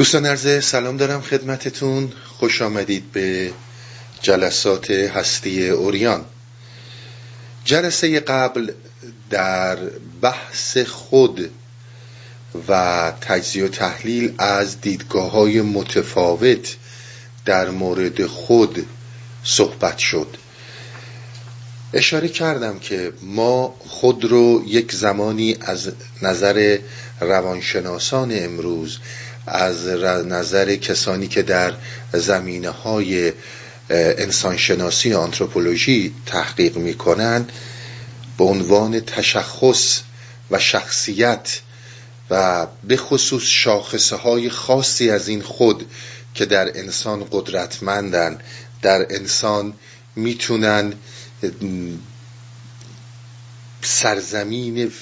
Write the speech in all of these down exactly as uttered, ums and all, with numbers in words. دوستان عرض سلام دارم خدمتتون. خوش آمدید به جلسات هستی عریان. جلسه قبل در بحث خود و تجزیه و تحلیل از دیدگاه‌های متفاوت در مورد خود صحبت شد. اشاره کردم که ما خود رو یک زمانی از نظر روانشناسان امروز، از نظر کسانی که در زمینه‌های انسانشناسی آنتروپولوژی تحقیق می‌کنند، به عنوان تشخص و شخصیت و به خصوص شاخصه‌های خاصی از این خود که در انسان قدرتمندن، در انسان میتونن سرزمین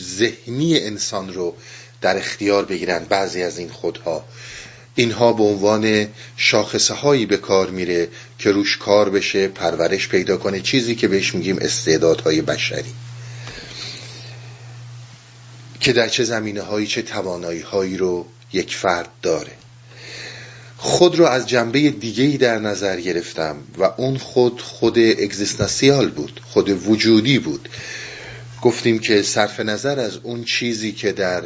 ذهنی انسان رو در اختیار بگیرن. بعضی از این خودها، اینها به عنوان شاخصه هایی به کار میره که روش کار بشه، پرورش پیدا کنه، چیزی که بهش میگیم استعدادهای بشری، که در چه زمینه هایی چه توانایی هایی رو یک فرد داره. خود رو از جنبه دیگه‌ای در نظر گرفتم و اون خود خود اگزیستانسیال بود، خود وجودی بود. گفتیم که صرف نظر از اون چیزی که در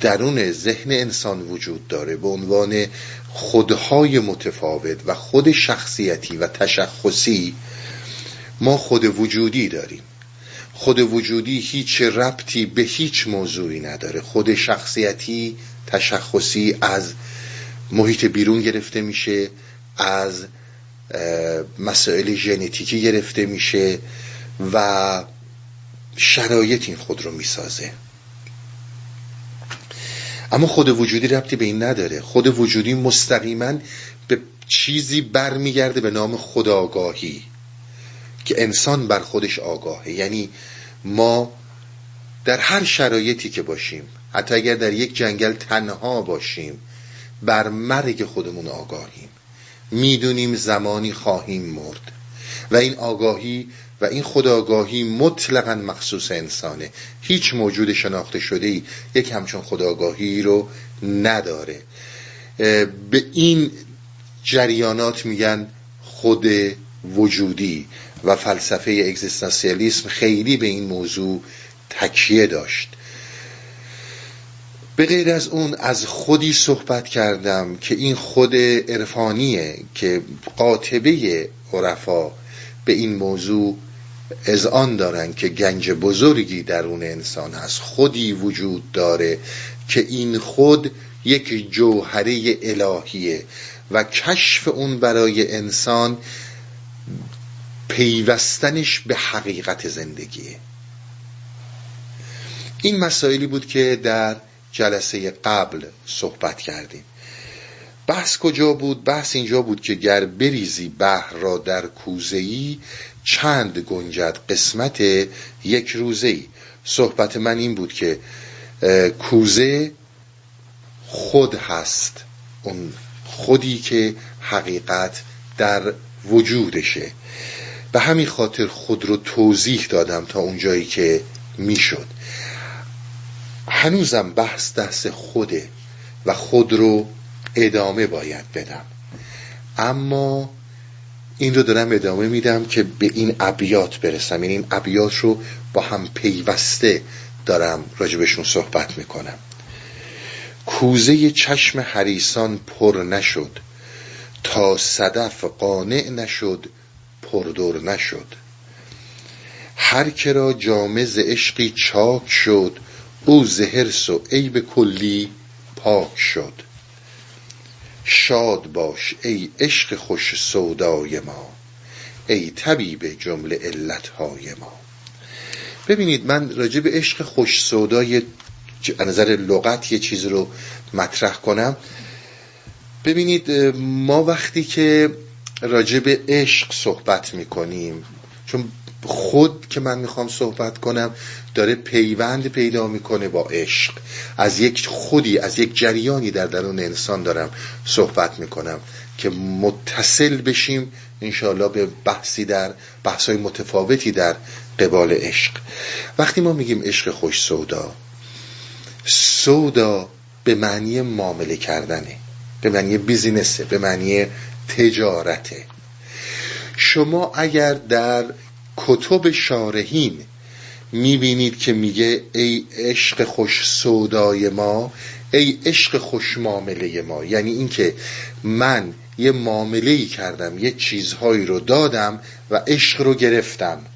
درون ذهن انسان وجود داره به عنوان خودهای متفاوت و خود شخصیتی و تشخصی، ما خود وجودی داریم. خود وجودی هیچ ربطی به هیچ موضوعی نداره. خود شخصیتی تشخصی از محیط بیرون گرفته میشه، از مسائل ژنتیکی گرفته میشه و شرایط این خود رو میسازه. اما خود وجودی ربطی به این نداره. خود وجودی مستقیما به چیزی برمیگرده به نام خودآگاهی که انسان بر خودش آگاهه. یعنی ما در هر شرایطی که باشیم، حتی اگر در یک جنگل تنها باشیم، بر مرگ خودمون آگاهیم. میدونیم زمانی خواهیم مرد و این آگاهی و این خودآگاهی مطلقاً مخصوص انسانه. هیچ موجود شناخته شده‌ای یک همچون خودآگاهی رو نداره. به این جریانات میگن خود وجودی و فلسفه اگزیستانسیالیسم خیلی به این موضوع تکیه داشت. به غیر از اون از خودی صحبت کردم که این خود عرفانیه که قاطبه عرفا به این موضوع اذعان دارن که گنج بزرگی درون انسان هست. خودی وجود داره که این خود یک جوهره الهیه و کشف اون برای انسان پیوستنش به حقیقت زندگیه. این مسائلی بود که در جلسه قبل صحبت کردیم. بحث کجا بود؟ بحث اینجا بود که گر بریزی بحر را در کوزه‌ای، چند گنجد قسمت یک روزه‌ای. صحبت من این بود که کوزه خود هست، اون خودی که حقیقت در وجودشه. به همین خاطر خود رو توضیح دادم تا اونجایی که میشد. هنوزم بحث دست خوده و خود رو ادامه باید بدم، اما این رو دارم ادامه میدم که به این ابیات برسم. یعنی این ابیات رو با هم پیوسته دارم راجبشون صحبت میکنم. کوزه چشم حریصان پر نشد، تا صدف قانع نشد پردر نشد. هر که را جامه ز عشقی چاک شد، او ز حرص و عیب کلی پاک شد. شاد باش ای عشق خوش سودای ما، ای طبیب جمله علتهای ما. ببینید، من راجع به عشق خوش سودای از نظر لغت یه چیز رو مطرح کنم. ببینید، ما وقتی که راجع به عشق صحبت میکنیم، چون خود که من میخوام صحبت کنم داره پیوند پیدا میکنه با عشق، از یک خودی، از یک جریانی در درون انسان دارم صحبت میکنم که متصل بشیم انشاءالله به بحثی در بحثای متفاوتی در قبال عشق. وقتی ما میگیم عشق خوش سودا، سودا به معنی معامله کردنه، به معنی بیزینسه، به معنی تجارته. شما اگر در کتب شارحین میبینید که میگه ای عشق خوش سودای ما، ای عشق خوش معامله ما، یعنی اینکه من یه معامله‌ای کردم، یه چیزهایی رو دادم و عشق رو گرفتم،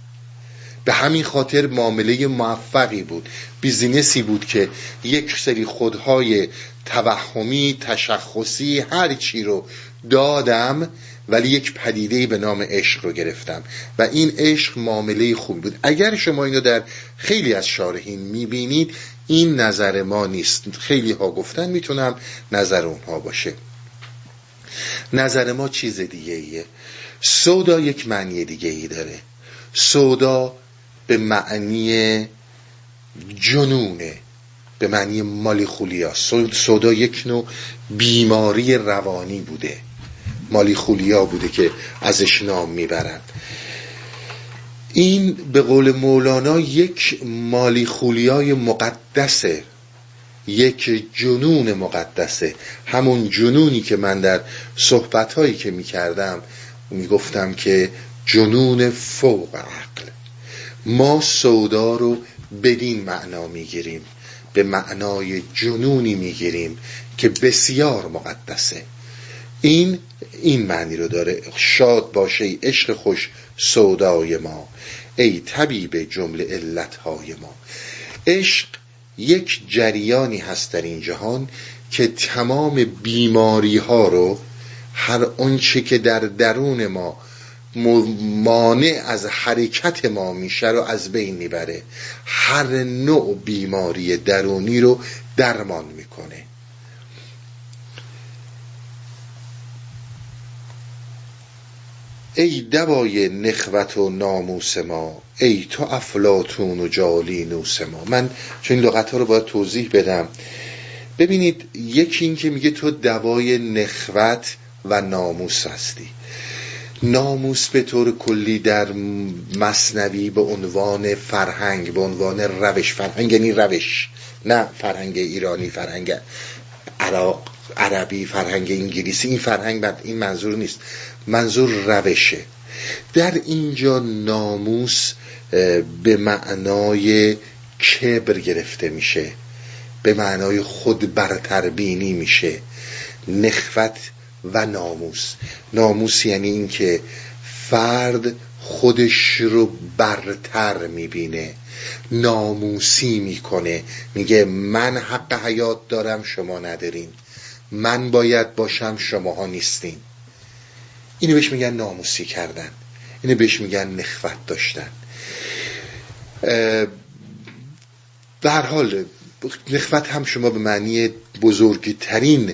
به همین خاطر معامله موفقی بود، بیزینسی بود که یک سری خودهای توهمی، تشخصی، هر چی رو دادم ولی یک پدیدهی به نام عشق رو گرفتم و این عشق معامله خوبی بود. اگر شما اینو در خیلی از شارحین میبینید، این نظر ما نیست، خیلی ها گفتن، میتونم نظر اونها باشه. نظر ما چیز دیگه ایه. سودا یک معنی دیگه ای داره. سودا به معنی جنونه، به معنی مالیخولیا. سودا یک نوع بیماری روانی بوده، مالیخولیا بوده که ازش نام میبرند. این به قول مولانا یک مالیخولیای مقدسه، یک جنون مقدسه، همون جنونی که من در صحبتهایی که میکردم میگفتم که جنون فوق عقل. ما سودا رو بدین معنا میگیریم، به معنای جنونی میگیریم که بسیار مقدسه. این این معنی رو داره. شاد باشه ای عشق خوش سودای ما، ای طبیب جمله علتهای ما. عشق یک جریانی هست در این جهان که تمام بیماری ها رو، هر آنچه که در درون ما مانع از حرکت ما میشه رو از بین میبره، هر نوع بیماری درونی رو درمان میکنه. ای دوای نخوت و ناموس ما، ای تو افلاطون و جالینوس ما. من چون این لغت‌ها رو باید توضیح بدم. ببینید، یکی این که میگه تو دوای نخوت و ناموس هستی. ناموس به طور کلی در مثنوی به عنوان فرهنگ، به عنوان روش، فرهنگ یعنی روش، نه فرهنگ ایرانی، فرهنگ عراق، عربی، فرهنگ انگلیسی، این فرهنگ بعد این منظور نیست، منظور روشه. در اینجا ناموس به معنای کبر گرفته میشه، به معنای خود برتربینی میشه. نخوت و ناموس، ناموس یعنی این که فرد خودش رو برتر میبینه، ناموسی میکنه، میگه من حق حیات دارم شما ندارین، من باید باشم شماها نیستین. اینو بهش میگن ناموسی کردن، اینو بهش میگن نخوت داشتن. به هر حال نخوت هم شما به معنی بزرگترین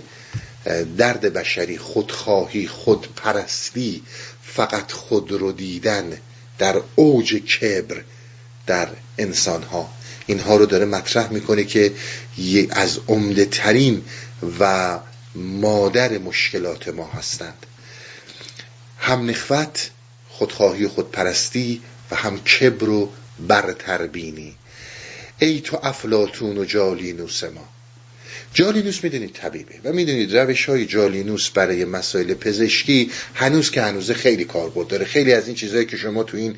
درد بشری، خودخواهی، خودپرستی، فقط خود رو دیدن در اوج کبر در انسان ها، اینها رو داره مطرح میکنه که از عمده ترین و مادر مشکلات ما هستند. هم نخوت، خودخواهی و خودپرستی، و هم کبر و برتربینی. ای تو افلاطون و جالینوس ما. جالینوس میدونید طبیبه و میدونید روش های جالینوس برای مسائل پزشکی هنوز که هنوزه خیلی کاربرد داره. خیلی از این چیزهایی که شما تو این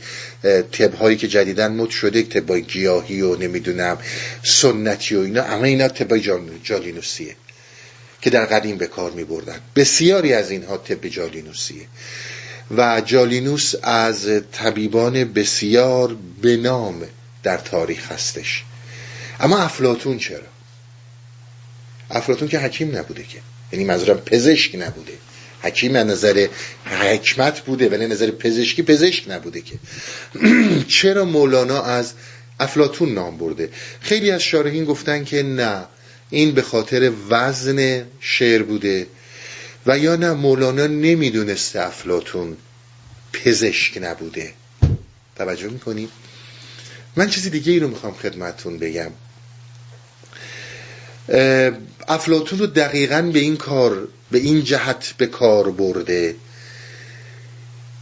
طب هایی که جدیداً مد شده، طب گیاهی و نمیدونم سنتی و اینا، اما اینا طب جالینوسیه که در قدیم به کار میبردن. بسیاری از اینها طب جالینوسیه و جالینوس از طبیبان بسیار به نام در تاریخ هستش. اما افلاطون چرا؟ افلاطون که حکیم نبوده که، یعنی منظورم پزشک نبوده. حکیم از نظر حکمت بوده ولی نظر پزشکی پزشک نبوده که. چرا مولانا از افلاطون نام برده؟ خیلی از شارحین گفتن که نه، این به خاطر وزن شعر بوده، و یا نه مولانا نمیدونسته افلاطون پزشک نبوده. توجه میکنی؟ من چیزی دیگه ای رو میخوام خدمتون بگم. افلاطون رو دقیقاً به این کار، به این جهت به کار برده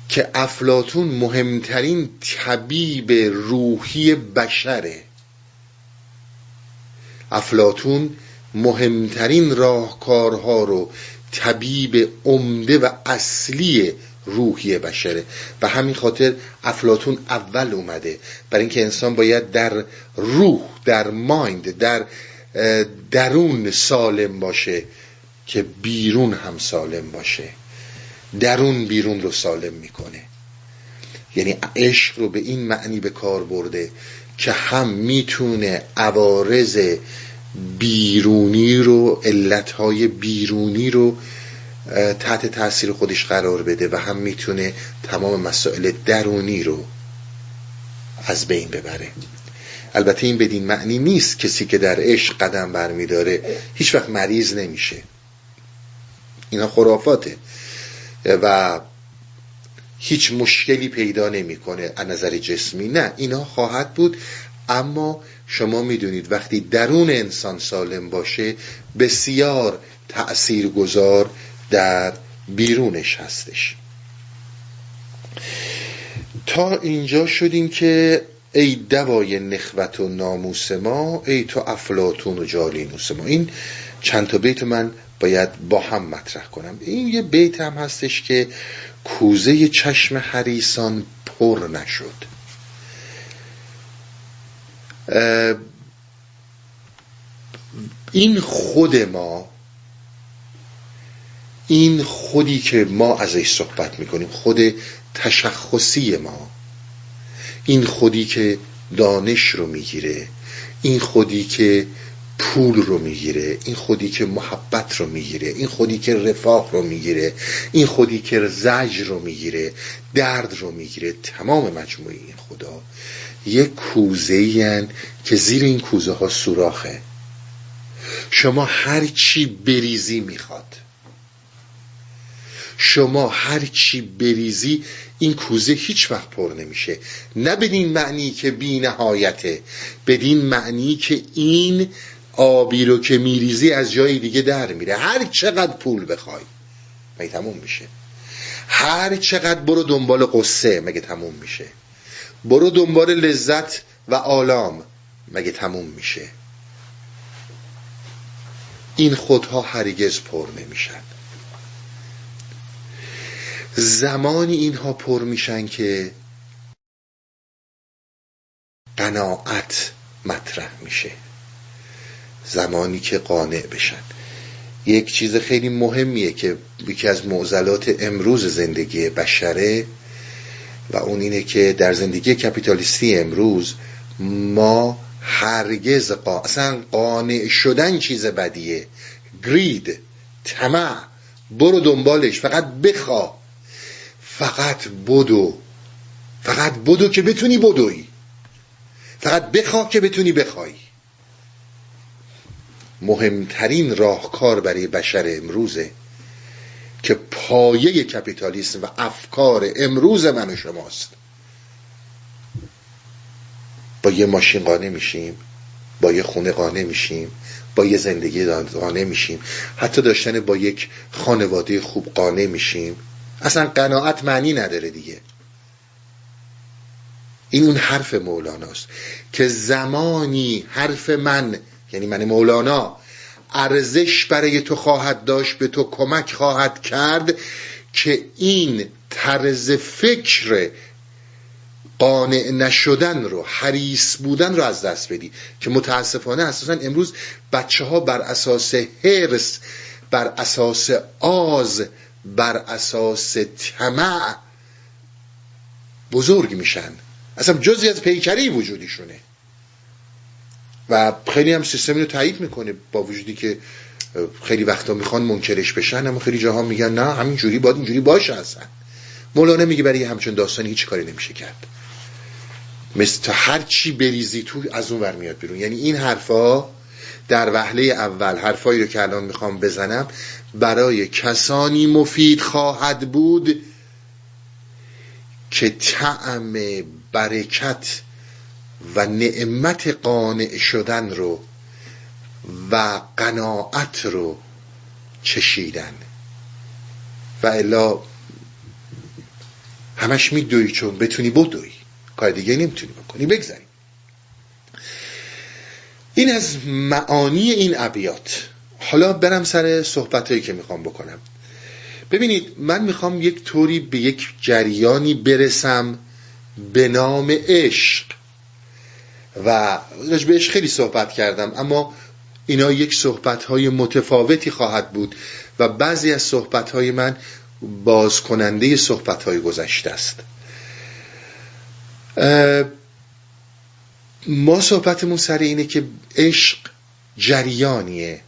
که افلاطون مهمترین طبیب روحی بشره. افلاطون مهمترین راهکارها رو طبیب عمده و اصلی روحی بشره. و همین خاطر افلاطون اول اومده، برای اینکه انسان باید در روح، در مایند، در درون سالم باشه که بیرون هم سالم باشه. درون بیرون رو سالم میکنه. یعنی عشق رو به این معنی به کار برده که هم میتونه عوارض بیرونی رو، علتهای بیرونی رو تحت تاثیر خودش قرار بده و هم میتونه تمام مسائل درونی رو از بین ببره. البته این بدین معنی نیست کسی که در عشق قدم برمی داره هیچ وقت مریض نمیشه. اینا خرافاته و هیچ مشکلی پیدا نمیکنه از نظر جسمی، نه، اینا خواهد بود. اما شما میدونید وقتی درون انسان سالم باشه بسیار تأثیرگذار در بیرونش هستش. تا اینجا شدیم که ای دوای نخوت و ناموس ما، ای تو افلاطون و جالینوس ما. این چند تا بیت من باید با هم مطرح کنم. این یه بیت هم هستش که کوزه چشم حریصان پر نشد. این خود ما، این خودی که ما ازش صحبت میکنیم، خود تشخصی ما، این خودی که دانش رو میگیره، این خودی که پول رو میگیره، این خودی که محبت رو میگیره، این خودی که رفاه رو میگیره، این خودی که زجر رو میگیره، درد رو میگیره، تمام مجموعه این خدا یک کوزه‌ای هن که زیر این کوزه ها سوراخه. شما هر چی بریزی میخواد، شما هر چی بریزی این کوزه هیچ وقت پر نمیشه. نه بدین معنی که بی نهایته، بدین معنی که این آبی رو که میریزی از جای دیگه در میره. هر چقدر پول بخوای مگه تموم میشه؟ هر چقدر برو دنبال قصه مگه تموم میشه؟ برو دنبال لذت و آلام مگه تموم میشه؟ این خودها هرگز پر نمیشن. زمانی اینها پر میشن که قناعت مطرح میشه، زمانی که قانع بشن. یک چیز خیلی مهمیه که یکی از معضلات امروز زندگی بشره و اون اینه که در زندگی کپیتالیستی امروز ما هرگز قا... اصلا قانع شدن چیز بدیه. گرید، طمع، برو دنبالش، فقط بخوا، فقط بدو، فقط بدو که بتونی بدوی، فقط بخوا که بتونی بخوای. مهمترین راهکار برای بشر امروزه که پایه کپیتالیسم و افکار امروز من و شماست. با یه ماشین قانع میشیم، با یه خونه قانع میشیم، با یه زندگی قانع میشیم، حتی داشتن با یک خانواده خوب قانع میشیم. اصلا قناعت معنی نداره دیگه. این اون حرف مولاناست که زمانی حرف من، یعنی من مولانا، ارزش برای تو خواهد داشت، به تو کمک خواهد کرد که این طرز فکر قانع نشدن رو، حریص بودن رو از دست بدی، که متاسفانه اساسا امروز بچه ها بر اساس حرص، بر اساس آز، بر اساس طمع بزرگ میشن. اصلا جزئی از پیکری وجودیشونه و خیلی هم سیستم رو تایید میکنه، با وجودی که خیلی وقتا میخوان منکرش بشن، اما خیلی جاها میگن نه، همینجوری باید، اینجوری باشه. اصلا مولانا میگه برای همچون داستانی هیچ کاری نمیشه کرد، مثل هر چی بریزی تو از اون ور میاد بیرون. یعنی این حرفا در وهله اول، حرفایی رو که الان میخوام بزنم، برای کسانی مفید خواهد بود که طعم برکت و نعمت قانع شدن رو و قناعت رو چشیدن، و الا همش میدوی چون بتونی بدوی، کار دیگه نمیتونی بکنی، بگذاری. این از معانی این ابیات. حالا برم سر صحبتایی که میخوام بکنم. ببینید، من میخوام یک طوری به یک جریانی برسم به نام عشق، و راجع به عشق خیلی صحبت کردم، اما اینا یک صحبت‌های متفاوتی خواهد بود و بعضی از صحبت‌های من بازکننده صحبت‌های گذشته است. ما صحبتمون سر اینه که عشق جریانیه،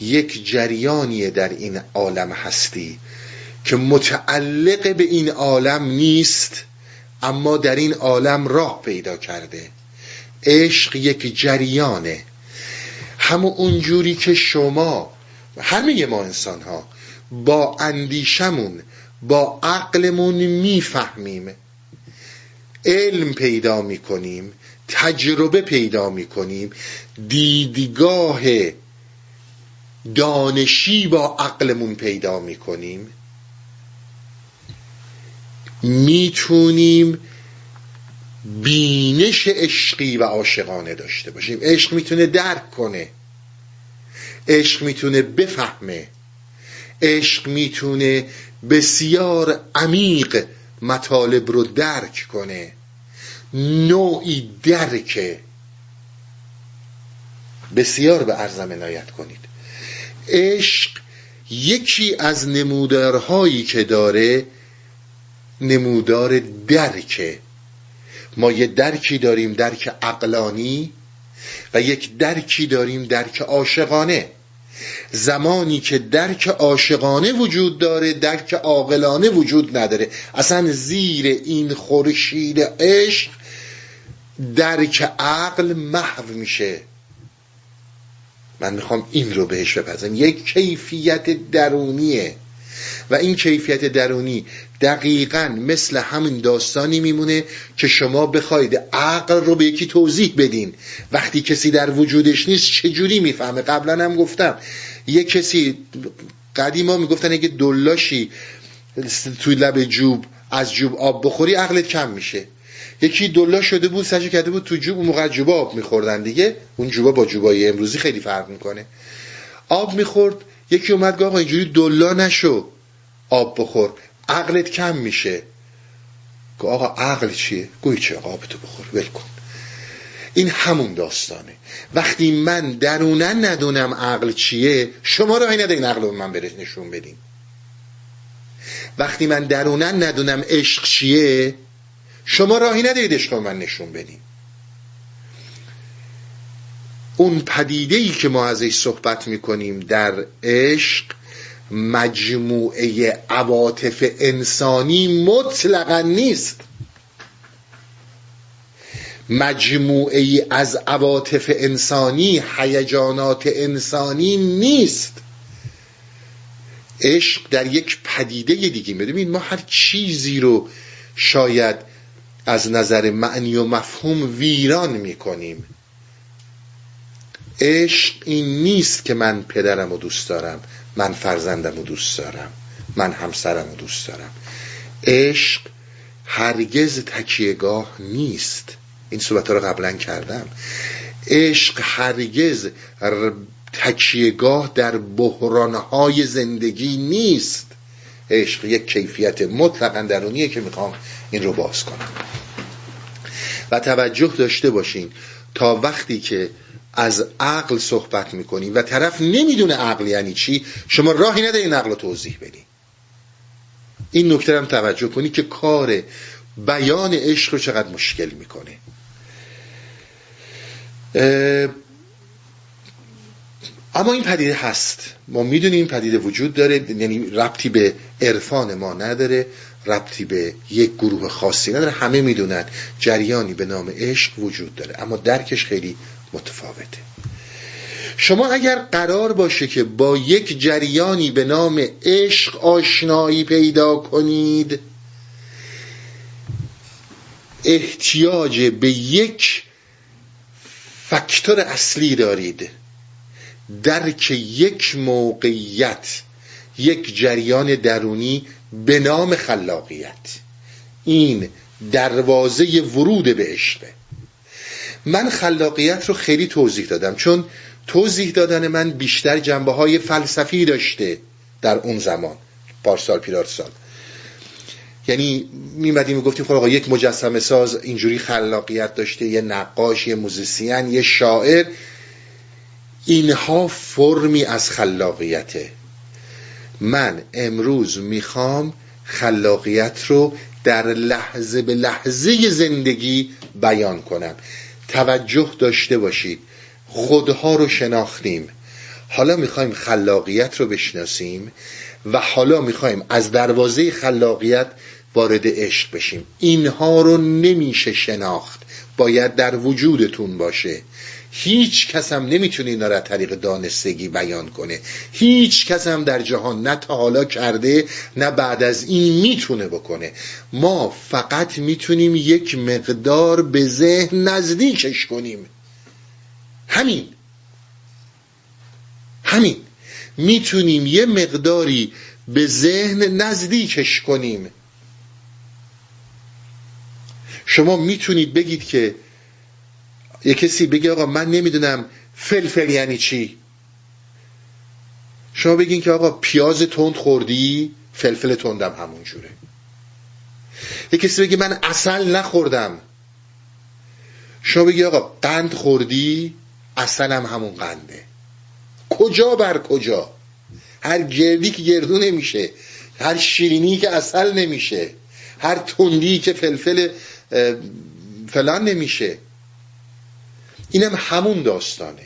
یک جریانیه در این عالم هستی که متعلق به این عالم نیست، اما در این عالم راه پیدا کرده. عشق یک جریانه، همون اونجوری که شما، همه ما انسان ها، با اندیشمون، با عقلمون میفهمیم، علم پیدا میکنیم، تجربه پیدا میکنیم، دیدگاه دانشی با عقلمون پیدا میکنیم، میتونیم بینش عشقی و عاشقانه داشته باشیم. عشق میتونه درک کنه، عشق میتونه بفهمه، عشق میتونه بسیار عمیق مطالب رو درک کنه، نوعی درکه. بسیار به عرضم عنایت کنید. عشق یکی از نمودارهایی که داره، نمودار درکه. ما یه درکی داریم، درک عقلانی، و یک درکی داریم، درک عاشقانه. زمانی که درک عاشقانه وجود داره، درک عاقلانه وجود نداره. اصلا زیر این خورشید عشق درک عقل محو میشه. من میخوام این رو بهش بپزم، یک کیفیت درونیه، و این کیفیت درونی دقیقاً مثل همین داستانی میمونه که شما بخواید عقل رو به یکی توضیح بدین، وقتی کسی در وجودش نیست چجوری میفهمه؟ قبلا هم گفتم، یه کسی، قدیما میگفتن اگه دلاشی توی لب جوب، از جوب آب بخوری عقلت کم میشه. یکی دلا شده بود، سجه کرده بود تو جوب، اون موقع جوب آب میخوردن دیگه، اون جوبا با جوبای امروزی خیلی فرق میکنه، آب میخورد. یکی اومد گفت آقا اینجوری دلا نشو، آب بخور، عقلت کم میشه. گفت آقا عقل چیه؟ گوی چه، آقا آبتو بخور، ول کن. این همون داستانه. وقتی من درونن ندونم عقل چیه، شما راهی ندارین عقل رو من برش نشون بدین. وقتی من درونن ندونم عشق چیه، شما راهی ندارید عشق رو من نشون بدین. اون پدیده‌ای که ما ازش صحبت میکنیم در عشق، مجموعه عواطف انسانی مطلقا نیست. مجموعه از عواطف انسانی، هیجانات انسانی نیست. عشق در یک پدیده دیگه. ببینید، ما هر چیزی رو شاید از نظر معنی و مفهوم ویران میکنیم. عشق این نیست که من پدرم رو دوست دارم، من فرزندم رو دوست دارم، من همسرم رو دوست دارم. عشق هرگز تکیهگاه نیست. این صحبت رو قبلا کردم. عشق هرگز تکیهگاه در بحرانهای زندگی نیست. عشق یک کیفیت مطلقاً درونیه که میخوام این رو باز کنم. و توجه داشته باشین، تا وقتی که از عقل صحبت میکنی و طرف نمیدونه عقل یعنی چی، شما راهی نداری این عقل رو توضیح بدی. این نکته هم توجه کنی که کار بیان عشق رو چقدر مشکل میکنه. اما این پدیده هست، ما میدونیم این پدیده وجود داره. یعنی ربطی به عرفان ما نداره، ربطی به یک گروه خاصی نداره، همه میدونن جریانی به نام عشق وجود داره، اما درکش خیلی متفاوته. شما اگر قرار باشه که با یک جریانی به نام عشق آشنایی پیدا کنید، احتیاج به یک فاکتور اصلی دارید: درک یک موقعیت، یک جریان درونی به نام خلاقیت. این دروازه ورود به عشقه. من خلاقیت رو خیلی توضیح دادم، چون توضیح دادن من بیشتر جنبه های فلسفی داشته در اون زمان، پارسال پیرارسال. یعنی میمدیم میگفتیم خب آقا یک مجسمه ساز اینجوری خلاقیت داشته، یه نقاش، یه موزیسین، یه شاعر، اینها فرمی از خلاقیته. من امروز میخوام خلاقیت رو در لحظه به لحظه زندگی بیان کنم. توجه داشته باشید، خودها رو شناختیم، حالا میخوایم خلاقیت رو بشناسیم و حالا میخوایم از دروازه خلاقیت وارد عشق بشیم. اینها رو نمیشه شناخت، باید در وجودتون باشه. هیچ کس هم نمیتونه اینا را طریق دانستگی بیان کنه، هیچ کس هم در جهان نه تا حالا کرده نه بعد از این میتونه بکنه. ما فقط میتونیم یک مقدار به ذهن نزدیکش کنیم، همین همین میتونیم یه مقداری به ذهن نزدیکش کنیم. شما میتونید بگید که یه کسی بگه آقا من نمیدونم فلفل یعنی چی، شما بگین که آقا پیاز تند خوردی، فلفل تندم همون جوره. یه کسی بگه من عسل نخوردم، شما بگی آقا قند خوردی، عسلم همون قنده. کجا بر کجا، هر گردی که گردو نمیشه، هر شیرینی که عسل نمیشه، هر تندی که فلفل فلان نمیشه. اینم همون داستانه.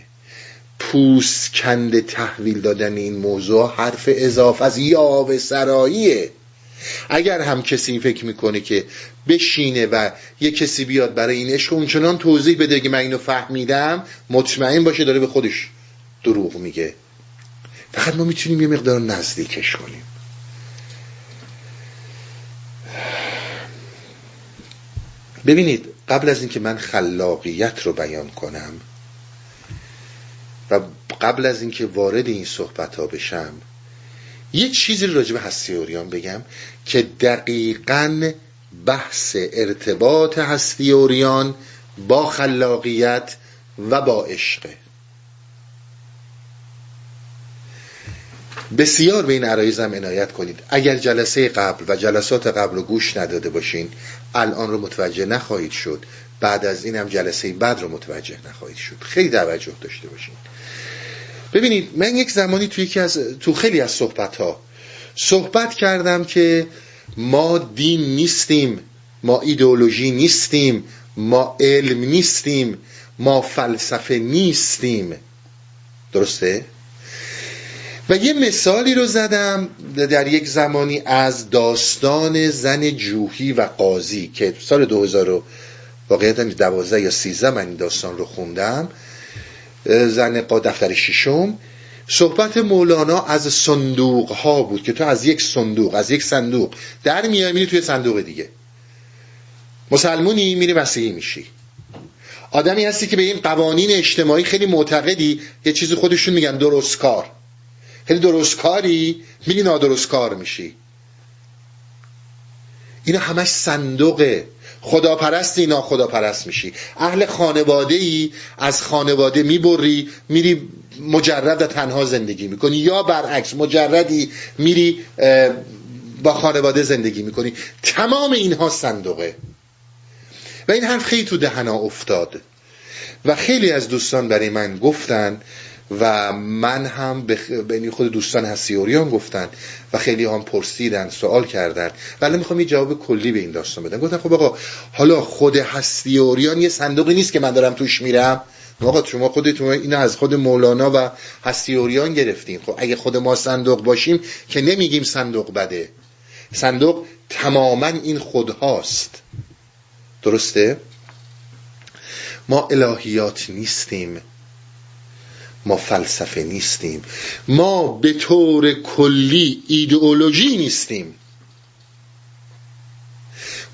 پوست کنده تحویل دادن این موضوع حرف اضافه از یاوه سراییه. اگر هم کسی فکر میکنه که بشینه و یه کسی بیاد برای این عشق اونچنان توضیح بده که من اینو فهمیدم، مطمئن باشه داره به خودش دروغ میگه. فقط ما میتونیم یه مقدار نزدیکش کنیم. ببینید، قبل از اینکه من خلاقیت رو بیان کنم و قبل از اینکه وارد این صحبت ها بشم، یه چیزی راجع به هستی عریان بگم که دقیقاً بحث ارتباط هستی عریان با خلاقیت و با عشقه. بسیار به این عرایزم عنایت کنید. اگر جلسه قبل و جلسات قبل رو گوش نداده باشین، الان رو متوجه نخواهید شد، بعد از اینم جلسه بعد رو متوجه نخواهید شد. خیلی توجه داشته باشین. ببینید، من یک زمانی توی یکی از تو خیلی از صحبت‌ها صحبت کردم که ما دین نیستیم، ما ایدئولوژی نیستیم، ما علم نیستیم، ما فلسفه نیستیم. درسته؟ و یه مثالی رو زدم در یک زمانی از داستان زن جوحی و قاضی که سال دو هزار واقعیت دوازده یا سیزده من این داستان رو خوندم، زن قاضی دفتر ششم. صحبت مولانا از صندوق ها بود که تو از یک صندوق از یک صندوق در میای، میری توی صندوق دیگه. مسلمونی میری مسیحی میشی، آدمی هستی که به این قوانین اجتماعی خیلی معتقدی، یه چیزی خودشون میگن درست کار، خیلی درست کاری، میری نادرست کار میشی. اینا همش صندوقه. خداپرستی، ناخداپرست میشی. اهل خانواده‌ای، از خانواده میبری، میری مجرد و تنها زندگی میکنی، یا برعکس مجردی میری با خانواده زندگی میکنی. تمام اینها صندوقه. و این حرف خیلی تو دهنا افتاد و خیلی از دوستان برای من گفتن و من هم به خود دوستان هستی عریان گفتن و خیلی هم پرسیدن، سوال کردن. ولی میخوام یه جواب کلی به این داستان بدم. گفتن خب آقا حالا خود هستی عریان یه صندوقی نیست که من دارم توش میرم؟ آقا شما خودتون اینو از خود مولانا و هستی عریان گرفتین. خب اگه خود ما صندوق باشیم که نمیگیم صندوق بده. صندوق تماما این خودهاست. درسته؟ ما الهیات نیستیم، ما فلسفه نیستیم، ما به طور کلی ایدئولوژی نیستیم،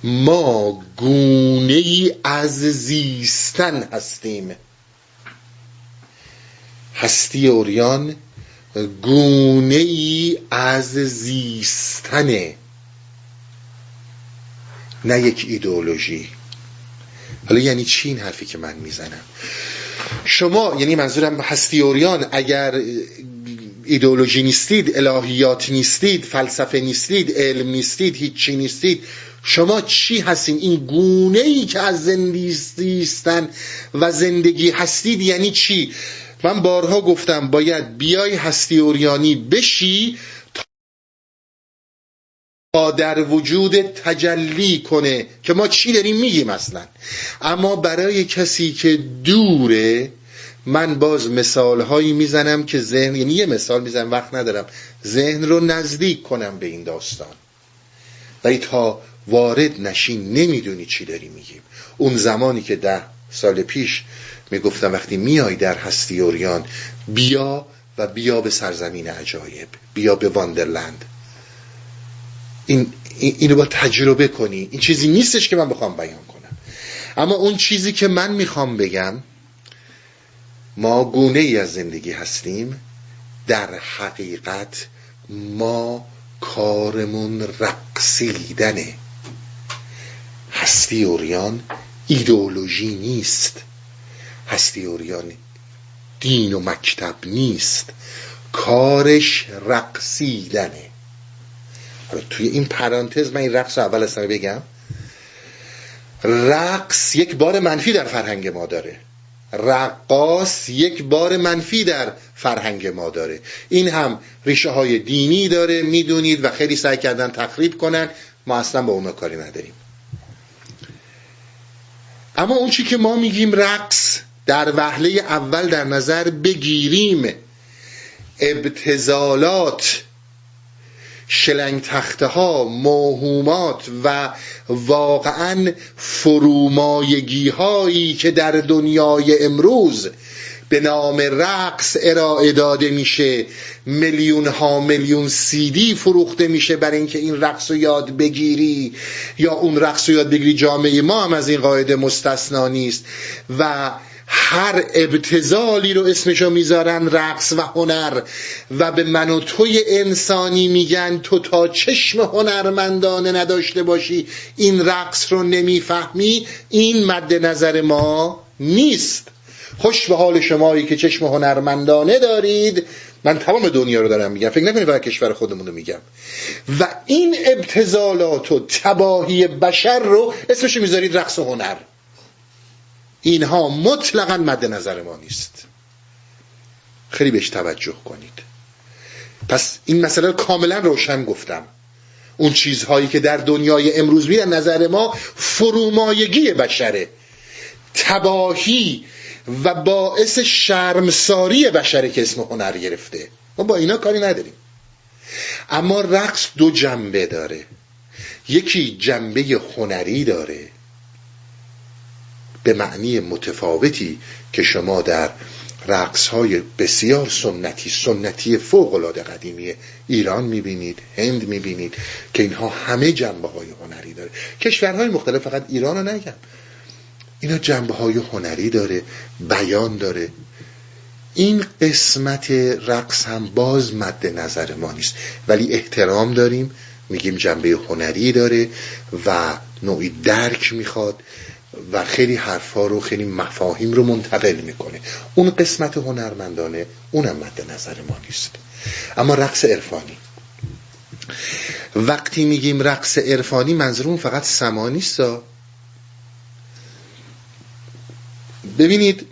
ما گونه ای از زیستن هستیم. هستی عریان گونه ای از زیستنه، نه یک ایدئولوژی، حالا یعنی چی این حرفی که من میزنم؟ شما، یعنی منظورم هستی عریان، اگر ایدئولوژی نیستید، الهیات نیستید، فلسفه نیستید، علم نیستید، هیچی نیستید، شما چی هستین؟ این گونه ای که از زندگیستن و زندگی هستید یعنی چی؟ من بارها گفتم باید بیای هستی عریانی بشی تا در وجود تجلی کنه که ما چی داریم میگیم اصلا. اما برای کسی که دوره، من باز مثال هایی میزنم که ذهن، یعنی یه مثال میزنم، وقت ندارم، ذهن رو نزدیک کنم به این داستان. ولی تا وارد نشین نمیدونی چی داری میگیم. اون زمانی که ده سال پیش میگفتم وقتی میای در هستی عریان بیا و بیا به سرزمین عجایب، بیا به واندرلند، این اینو با تجربه کنی. این چیزی نیستش که من بخوام بیان کنم، اما اون چیزی که من میخوام بگم، ما گونه ای از زندگی هستیم، در حقیقت ما کارمون رقصیدنه. هستی عریان ایدئولوژی نیست، هستی عریان دین و مکتب نیست، کارش رقصیدنه. حالا توی این پرانتز من این رقص رو اول اصلا بگم. رقص یک بار منفی در فرهنگ ما داره، رقاص یک بار منفی در فرهنگ ما داره. این هم ریشه های دینی داره، میدونید، و خیلی سعی کردن تخریب کنن، ما اصلا با اون کاری نداریم. اما اون چی که ما میگیم رقص، در وهله اول در نظر بگیریم ابتذالات، شلنگ تخته ها، موهومات و واقعا فرومایگی هایی که در دنیای امروز به نام رقص ارائه داده میشه. میلیون ها میلیون سیدی فروخته میشه برای اینکه این رقص رو یاد بگیری یا اون رقص رو یاد بگیری. جامعه ما هم از این قاعده مستثنا نیست و هر ابتذالی رو اسمشو میذارن رقص و هنر و به من و توی انسانی میگن تو تا چشم هنرمندانه نداشته باشی این رقص رو نمیفهمی. این مد نظر ما نیست. خوش به حال شمایی که چشم هنرمندانه دارید. من تمام دنیا رو دارم میگم، فکر نکنید فقط کشور خودمون رو میگم. و این ابتذالات و تباهی بشر رو اسمشو میذارید رقص و هنر. اینها مطلقاً مد نظر ما نیست، خیلی بهش توجه کنید. پس این مسئله رو کاملا روشن گفتم. اون چیزهایی که در دنیای امروز میاد نظر ما فرومایگی بشره، تباهی و باعث شرمساری بشره که اسم هنر گرفته. ما با اینا کاری نداریم. اما رقص دو جنبه داره، یکی جنبه هنری داره به معنی متفاوتی که شما در رقص‌های بسیار سنتی سنتی فوق‌العاده قدیمی ایران می‌بینید، هند می‌بینید، که اینها همه جنبه‌های هنری داره. کشورهای مختلف، فقط ایران رو نگم، اینا جنبه‌های هنری داره، بیان داره. این قسمت رقص هم باز مد نظر ما نیست، ولی احترام داریم، میگیم جنبه هنری داره و نوعی درک میخواد و خیلی حرفا رو، خیلی مفاهیم رو منتقل میکنه. اون قسمت هنرمندانه، اونم مد نظر ما نیست. اما رقص عرفانی، وقتی میگیم رقص عرفانی منظورمون فقط سما نیست. ببینید،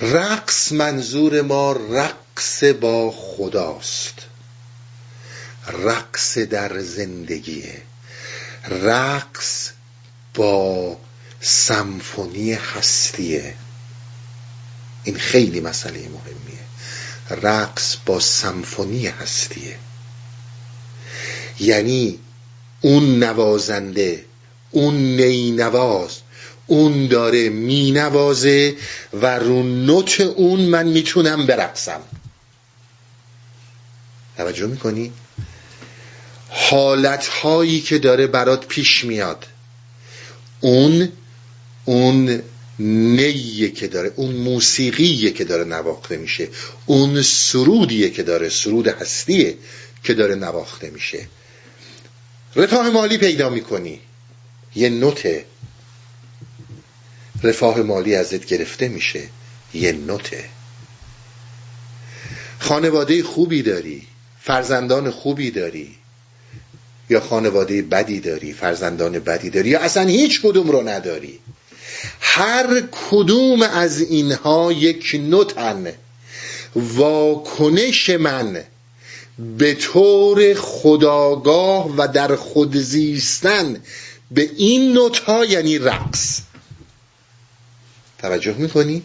رقص منظور ما رقص با خداست، رقص در زندگیه، رقص با سمفونی هستیه. این خیلی مسئله مهمیه، رقص با سمفونی هستیه. یعنی اون نوازنده، اون نینواز، اون داره مینوازه و رو نوت اون من میتونم برقصم. توجه میکنی؟ حالت‌هایی که داره برات پیش میاد، اون اون نیه که داره، اون موسیقیه که داره نواخته میشه، اون سرودیه که داره، سرود هستیه که داره نواخته میشه. رفاه مالی پیدا میکنی، یه نوته، رفاه مالی ازت گرفته میشه، یه نوته. خانواده خوبی داری، فرزندان خوبی داری، یا خانواده بدی داری، فرزندان بدی داری، یا اصلا هیچ کدوم رو نداری. هر کدوم از اینها یک نوتن. واکنش من به طور خودآگاه و در خود زیستن به این نوت‌ها یعنی رقص. توجه میکنی؟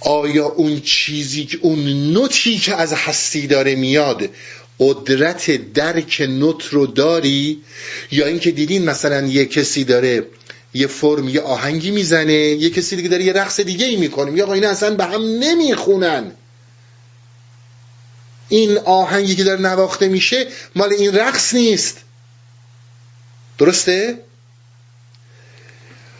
آیا اون چیزی که اون نوتی که از هستی داره میاد قدرت درک نوت رو داری؟ یا اینکه دیدین مثلا یه کسی داره یه فرم یه آهنگی میزنه، یه کسی دیگه داره یه رقص دیگه ای میکنه، یا اینا اصلا به هم نمیخونن، این آهنگی که داره نواخته میشه مال این رقص نیست. درسته؟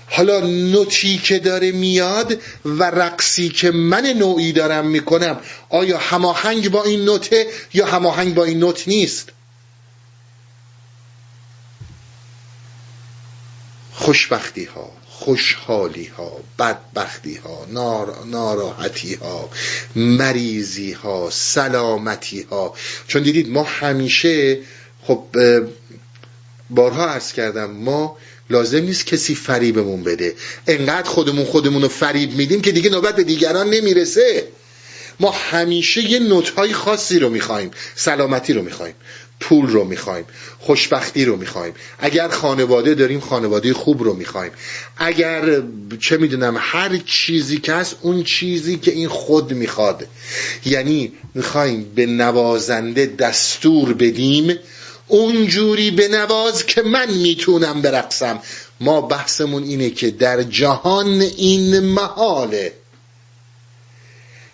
حالا نوتی که داره میاد و رقصی که من نوعی دارم میکنم آیا هماهنگ با این نوته یا هماهنگ با این نوت نیست؟ خوشبختی ها، خوشحالی ها، بدبختی ها، نار... ناراحتی ها، مریضی ها، سلامتی ها. چون دیدید ما همیشه، خب بارها عرض کردم، ما لازم نیست کسی فریبمون بده. انقدر خودمون خودمون رو فریب میدیم که دیگه نوبت به دیگران نمیرسه. ما همیشه یه نوت‌های خاصی رو میخوایم، سلامتی رو میخوایم، پول رو میخوایم، خوشبختی رو میخوایم، اگر خانواده داریم خانواده خوب رو میخوایم، اگر چه میدونم هر چیزی که هست اون چیزی که این خود میخواد. یعنی میخوایم به نوازنده دستور بدیم اونجوری بنواز که من میتونم برقصم. ما بحثمون اینه که در جهان این محاله.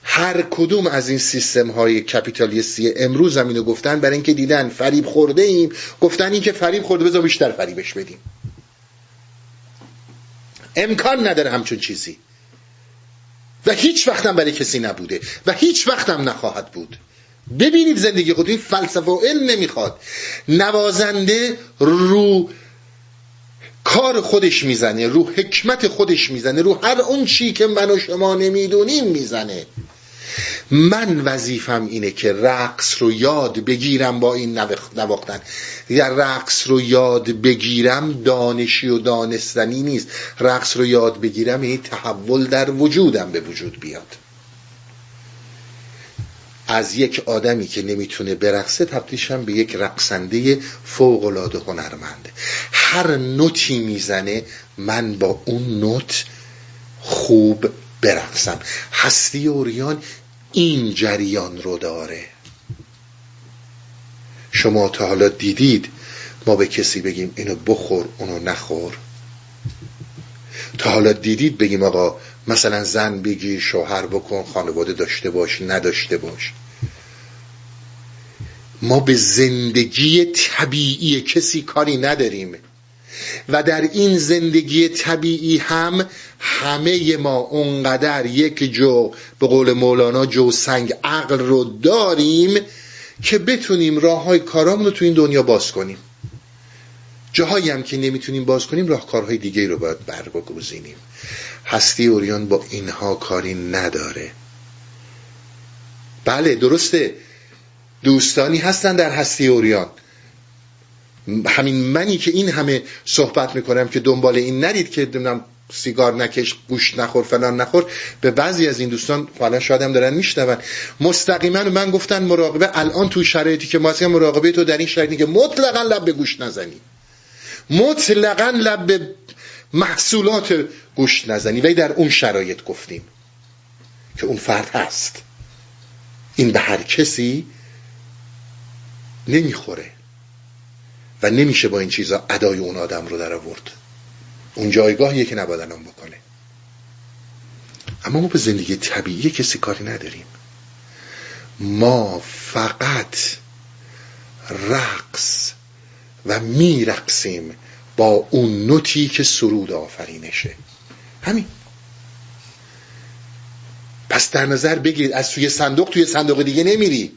هر کدوم از این سیستم های کپیتالیستی امروز هم اینو گفتن، برای اینکه دیدن فریب خورده ایم، گفتن این که فریب خورده بذار بیشتر فریبش بدیم. امکان نداره همچون چیزی و هیچ وقتم برای کسی نبوده و هیچ وقتم نخواهد بود. ببینید زندگی خود این فلسفه و علم نمیخواد. نوازنده رو کار خودش میزنه، رو حکمت خودش میزنه، رو هر اون چی که من و شما نمیدونیم میزنه. من وظیفم اینه که رقص رو یاد بگیرم با این نواختن. یا رقص رو یاد بگیرم دانشی و دانستنی نیست. رقص رو یاد بگیرم یه تحول در وجودم به وجود بیاد. از یک آدمی که نمیتونه برقصه تبدیلشم به یک رقصنده فوق‌العاده هنرمند. هر نوتی میزنه من با اون نوت خوب برقصم. هستی عریان این جریان رو داره. شما تا حالا دیدید ما به کسی بگیم اینو بخور اونو نخور؟ تا حالا دیدید بگیم آقا مثلا زن بگی شوهر بکن، خانواده داشته باش نداشته باش؟ ما به زندگی طبیعی کسی کاری نداریم و در این زندگی طبیعی هم همه ما اونقدر یک جو، به قول مولانا، جو سنگ عقل رو داریم که بتونیم راه های کارامون رو تو این دنیا باز کنیم. جاهایی هم که نمیتونیم باز کنیم راهکارهای دیگه رو باید برگزینیم. هستی عریان با اینها کاری نداره. بله درسته، دوستانی هستن در هستی عریان. همین منی که این همه صحبت میکنم که دنبال این ندید که نمیدونم سیگار نکش، گوشت نخور، فلان نخور، به بعضی از این دوستان حالا شاید هم دارن میشنون مستقیما من گفتن مراقبه. الان تو شرایطی که ما هستیم مراقبه تو در این شرایطی که مطلقاً لب به گوشت نزنی، مطلقاً لب به محصولات گوشت نزنی. ولی در اون شرایط گفتیم که اون فرد هست، این به هر کسی نمیخوره و نمیشه با این چیزا ادای اون آدم رو در آورد. اون جایگاهیه که نباید الان بکنه. اما ما به زندگی طبیعی کسی کاری نداریم. ما فقط رقص و میرقصیم با اون نوتی که سرود آفرینشه. همین. پس در نظر بگیرید از توی صندوق توی صندوق دیگه نمیری.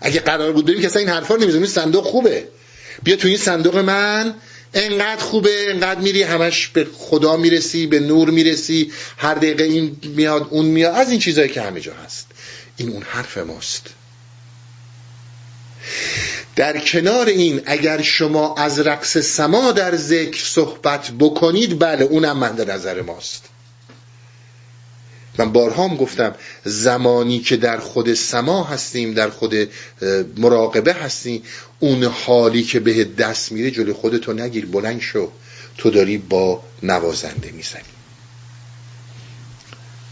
اگه قرار بود بریم که اصلا این حرفا نمیزنیم. صندوق خوبه، بیا توی این صندوق من اینقدر خوبه، اینقدر میری همش به خدا میرسی، به نور میرسی، هر دقیقه این میاد اون میاد، از این چیزایی که همه جا هست. این اون حرف ماست. در کنار این اگر شما از رقص سما در ذکر صحبت بکنید، بله اونم مد نظر ماست. من بارها هم گفتم زمانی که در خود سما هستیم، در خود مراقبه هستیم، اون حالی که به دست میره جلوی خودتو نگیر، بلند شو، تو داری با نوازنده میزنی.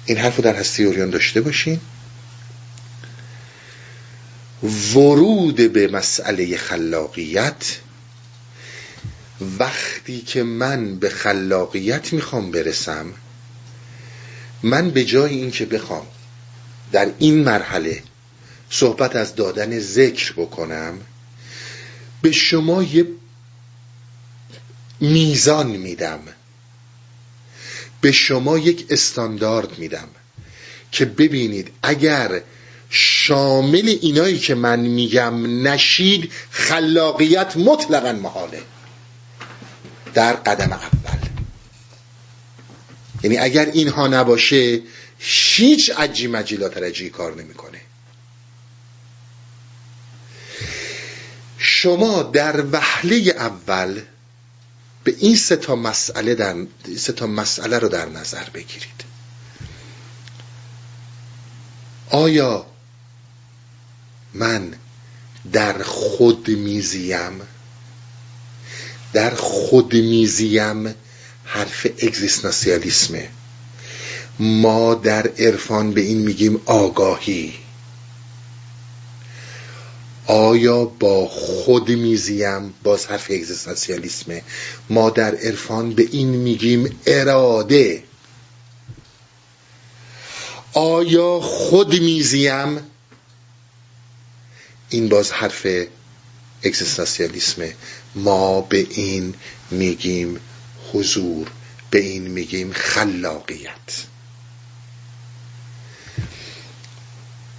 این حرفو در هستی عریان داشته باشین. ورود به مسئله خلاقیت، وقتی که من به خلاقیت میخوام برسم، من به جای این که بخوام در این مرحله صحبت از دادن ذکر بکنم، به شما یه میزان میدم، به شما یک استاندارد میدم که ببینید اگر شامل اینایی که من میگم نشید، خلاقیت مطلقاً محاله در قدم اول. یعنی اگر اینها نباشه هیچ عجی مجی لاترجی کار نمیکنه. شما در وهله اول به این سه تا مسئله در سه تا مسئله رو در نظر بگیرید. آیا من در خود میزیم؟ در خود میزیم حرف اگزیستانسیالیسمه. ما در عرفان به این میگیم آگاهی. آیا با خود میزیم؟ باز حرف اگزیستانسیالیسمه. ما در عرفان به این میگیم اراده. آیا خود میزیم؟ این باز حرف اگزیستانسیالیسمه. ما به این میگیم حضور، به این میگیم خلاقیت.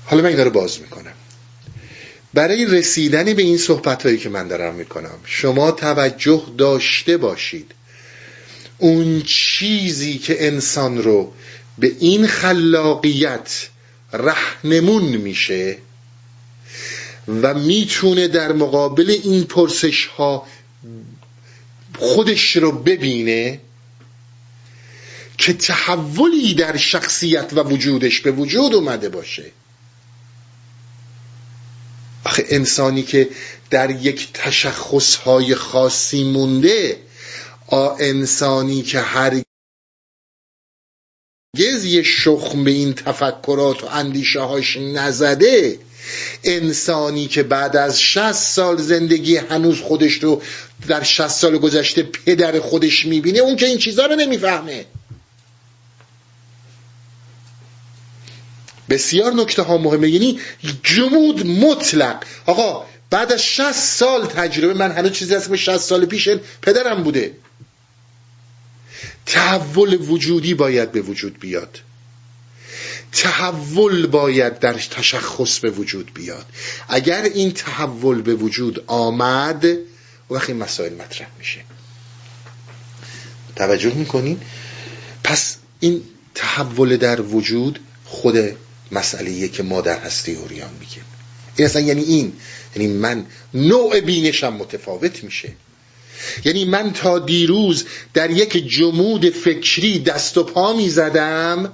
حالا من این رو باز میکنم برای رسیدن به این صحبت هایی که من دارم میکنم. شما توجه داشته باشید اون چیزی که انسان رو به این خلاقیت رهنمون میشه و میتونه در مقابل این پرسش ها خودش رو ببینه، که تحولی در شخصیت و وجودش به وجود اومده باشه. آخه انسانی که در یک تشخصهای خاصی مونده، آ انسانی که هر گز یه شخم به این تفکرات و اندیشه هاش نزده، انسانی که بعد از شصت سال زندگی هنوز خودش رو در شصت سال گذشته پدر خودش میبینه، اون که این چیزها رو نمیفهمه. بسیار نکته ها مهمه. یعنی جمود مطلق. آقا بعد از شصت سال تجربه، من هنوز چیزی هستم شصت سال پیش پدرم بوده. تحول وجودی باید به وجود بیاد، تحول باید در تشخص به وجود بیاد. اگر این تحول به وجود آمد، وقتی مسائل مطرح میشه. توجه میکنین؟ پس این تحول در وجود خود مسئله‌ایه که ما در هستی عریان میگیم. این اصلا یعنی این، یعنی من نوع بینشم متفاوت میشه. یعنی من تا دیروز در یک جمود فکری دست و پا میزدم،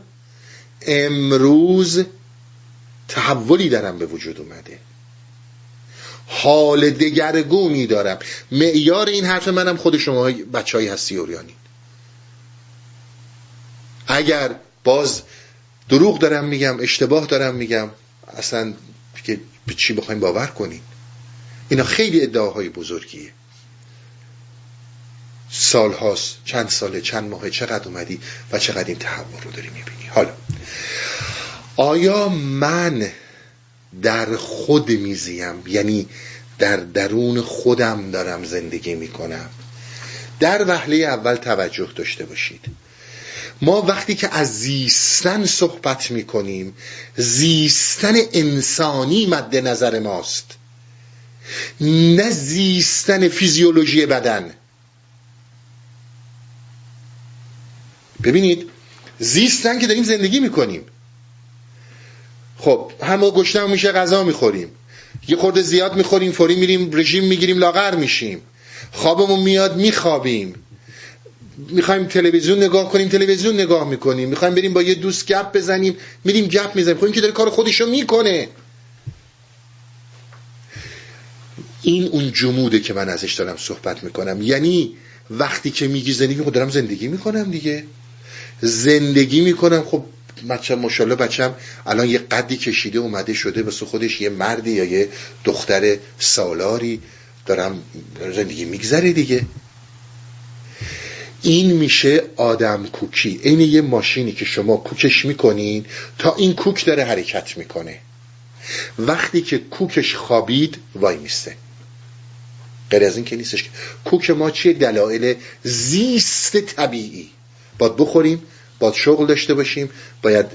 امروز تحولی درم به وجود اومده، حال دگرگونی دارم. معیار این حرف منم خود شما بچه های هستی عریانی. اگر باز دروغ دارم میگم، اشتباه دارم میگم، اصلا که به چی بخوایم باور کنین. اینا خیلی ادعاهای بزرگیه. سال هاست، چند ساله، چند ماهه، چقدر اومدی و چقدر این تحول رو داری میبینی. حالا آیا من در خود میزیم؟ یعنی در درون خودم دارم زندگی میکنم. در وهله اول توجه داشته باشید، ما وقتی که از زیستن صحبت میکنیم، زیستن انسانی مد نظر ماست، نه زیستن فیزیولوژی بدن. ببینید زیستن که داریم زندگی میکنیم. خب همه گشتم میشه غذا میخوریم، یه خورده زیاد میخوریم فوری میریم رژیم میگیریم لاغر میشیم، خوابمون میاد میخوابیم، میخوایم تلویزیون نگاه کنیم تلویزیون نگاه میکنیم، میخوایم بریم با یه دوست گپ بزنیم میریم گپ میزنیم. خب این که داره کار خودشو میکنه. این اون جموده که من ازش دارم صحبت میکنم. یعنی وقتی که میگی زندگی خود دارم زندگی میکنم دیگه، زندگی میکنم. خب بچه‌م ماشاءالله بچه‌م الان یه قدی کشیده اومده شده واسه خودش یه مردی یا یه دختر سالاری، دارم زندگی میگذره دیگه. این میشه آدم کوکی. این یه ماشینی که شما کوکش میکنین تا این کوک داره حرکت میکنه، وقتی که کوکش خوابید وای میسته. غیر از این که نیستش. کوک ما چیه؟ دلایل زیست طبیعی. باید بخوریم، باید شغل داشته باشیم، باید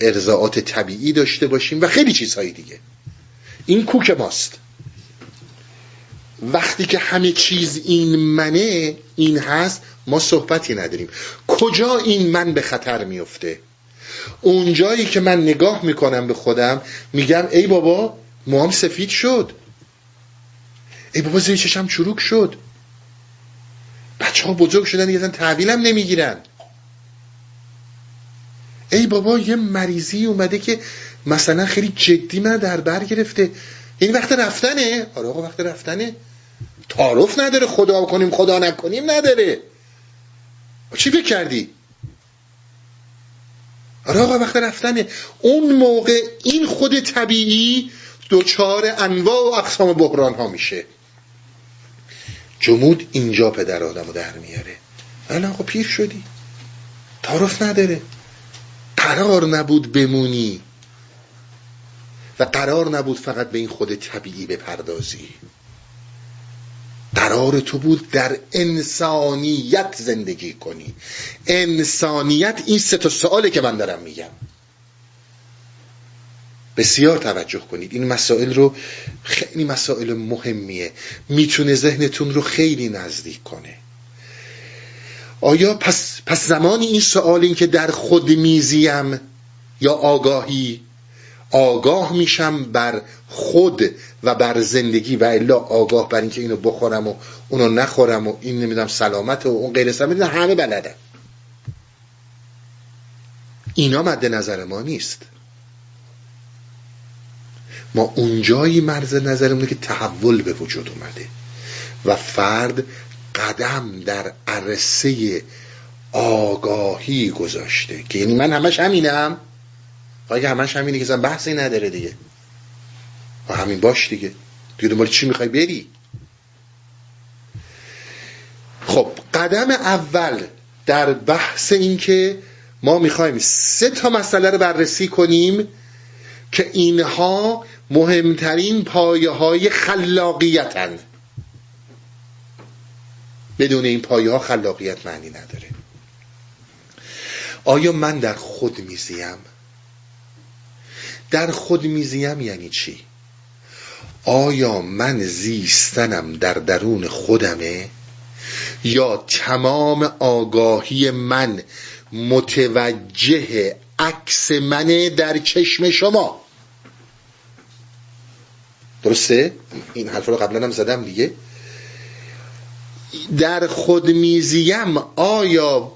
ارضاعات طبیعی داشته باشیم و خیلی چیزهای دیگه. این کوک ماست. وقتی که همه چیز این منه، این هست، ما صحبتی نداریم. کجا این من به خطر میفته؟ اونجایی که من نگاه میکنم به خودم میگم ای بابا موام سفید شد، ای بابا زیر چشم چروک شد، بچه ها بزرگ شدن یه زن تحویلم نمیگیرن، ای بابا یه مریضی اومده که مثلا خیلی جدی من در بر گرفته، این وقت رفتنه. آره آقا وقت رفتنه، تعارف نداره، خدا کنیم خدا نکنیم نداره. چی فکر کردی؟ آره آقا وقت رفتنه. اون موقع این خود طبیعی دوچار انواع و اقسام بحران ها میشه. جمود اینجا پدر آدمو در میاره. الان آقا پیر شدی، تعارف نداره، قرار نبود بمونی و قرار نبود فقط به این خود طبیعی بپردازی، قرار تو بود در انسانیت زندگی کنی. انسانیت این سه تا سواله که من دارم میگم. بسیار توجه کنید، این مسائل رو، خیلی مسائل مهمیه، میتونه ذهنتون رو خیلی نزدیک کنه. آیا پس, پس زمانی این سوال، این که در خود میزیم یا آگاهی، آگاه میشم بر خود و بر زندگی و الا آگاه بر اینکه اینو بخورم و اونو نخورم و این نمیدونم سلامت و اون غیر سلامت، همه بلدن، اینا مد نظر ما نیست. ما اونجایی مرز نظرمونه که تحول به وجود اومده و فرد قدم در عرصه آگاهی گذاشته، که یعنی من همش همینم، اگه همش همینه که زن بحثی نداره دیگه، و همین باش دیگه، دیگه دنبال چی میخوای بری؟ خب قدم اول در بحث این که ما میخوایم سه تا مسئله رو بررسی کنیم که اینها مهمترین پایه های خلاقیتند. بدون این پایه ها خلاقیت معنی نداره. آیا من در خود میزیم؟ در خود میزیم یعنی چی؟ آیا من زیستنم در درون خودمه یا تمام آگاهی من متوجه عکس منه در چشم شما؟ درسته؟ این حرف رو قبلا هم زدم دیگه. در خود میزیم آیا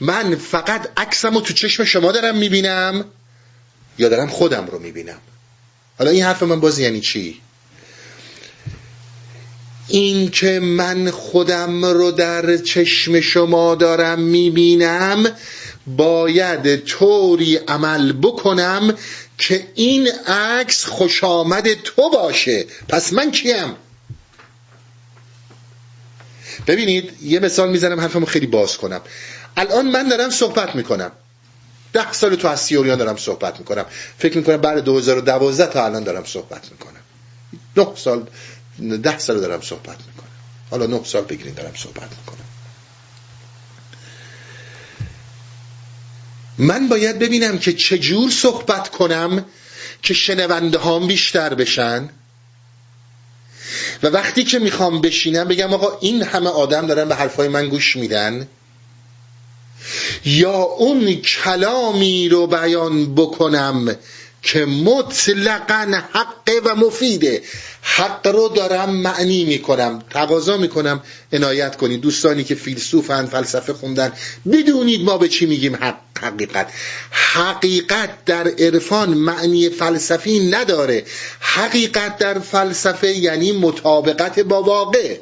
من فقط عکسم رو تو چشم شما دارم میبینم یا دارم خودم رو میبینم؟ حالا این حرف من باز یعنی چی؟ این که من خودم رو در چشم شما دارم میبینم، باید طوری عمل بکنم که این عکس خوش آمد تو باشه. پس من کیم؟ ببینید یه مثال میزنم حرفمو خیلی باز کنم. الان من دارم صحبت میکنم، ده سال تو هستی عریان دارم صحبت میکنم، فکر میکنم بعد دو هزار و دوازده تا الان دارم صحبت میکنم، نه سال ده سال دارم صحبت میکنم، حالا نه سال بگیرین دارم صحبت میکنم. من باید ببینم که چجور صحبت کنم که شنونده هام بیشتر بشن، و وقتی که میخوام بشینم بگم آقا این همه آدم دارن به حرفای من گوش میدن، یا اون کلامی رو بیان بکنم که مطلقاً حقه و مفیده، حق رو دارم معنی میکنم. تقاضا میکنم عنایت کنید دوستانی که فیلسوفن، فلسفه خوندن، بدونید ما به چی میگیم حق. حقیقت حقیقت در عرفان معنی فلسفی نداره. حقیقت در فلسفه یعنی مطابقت با واقع،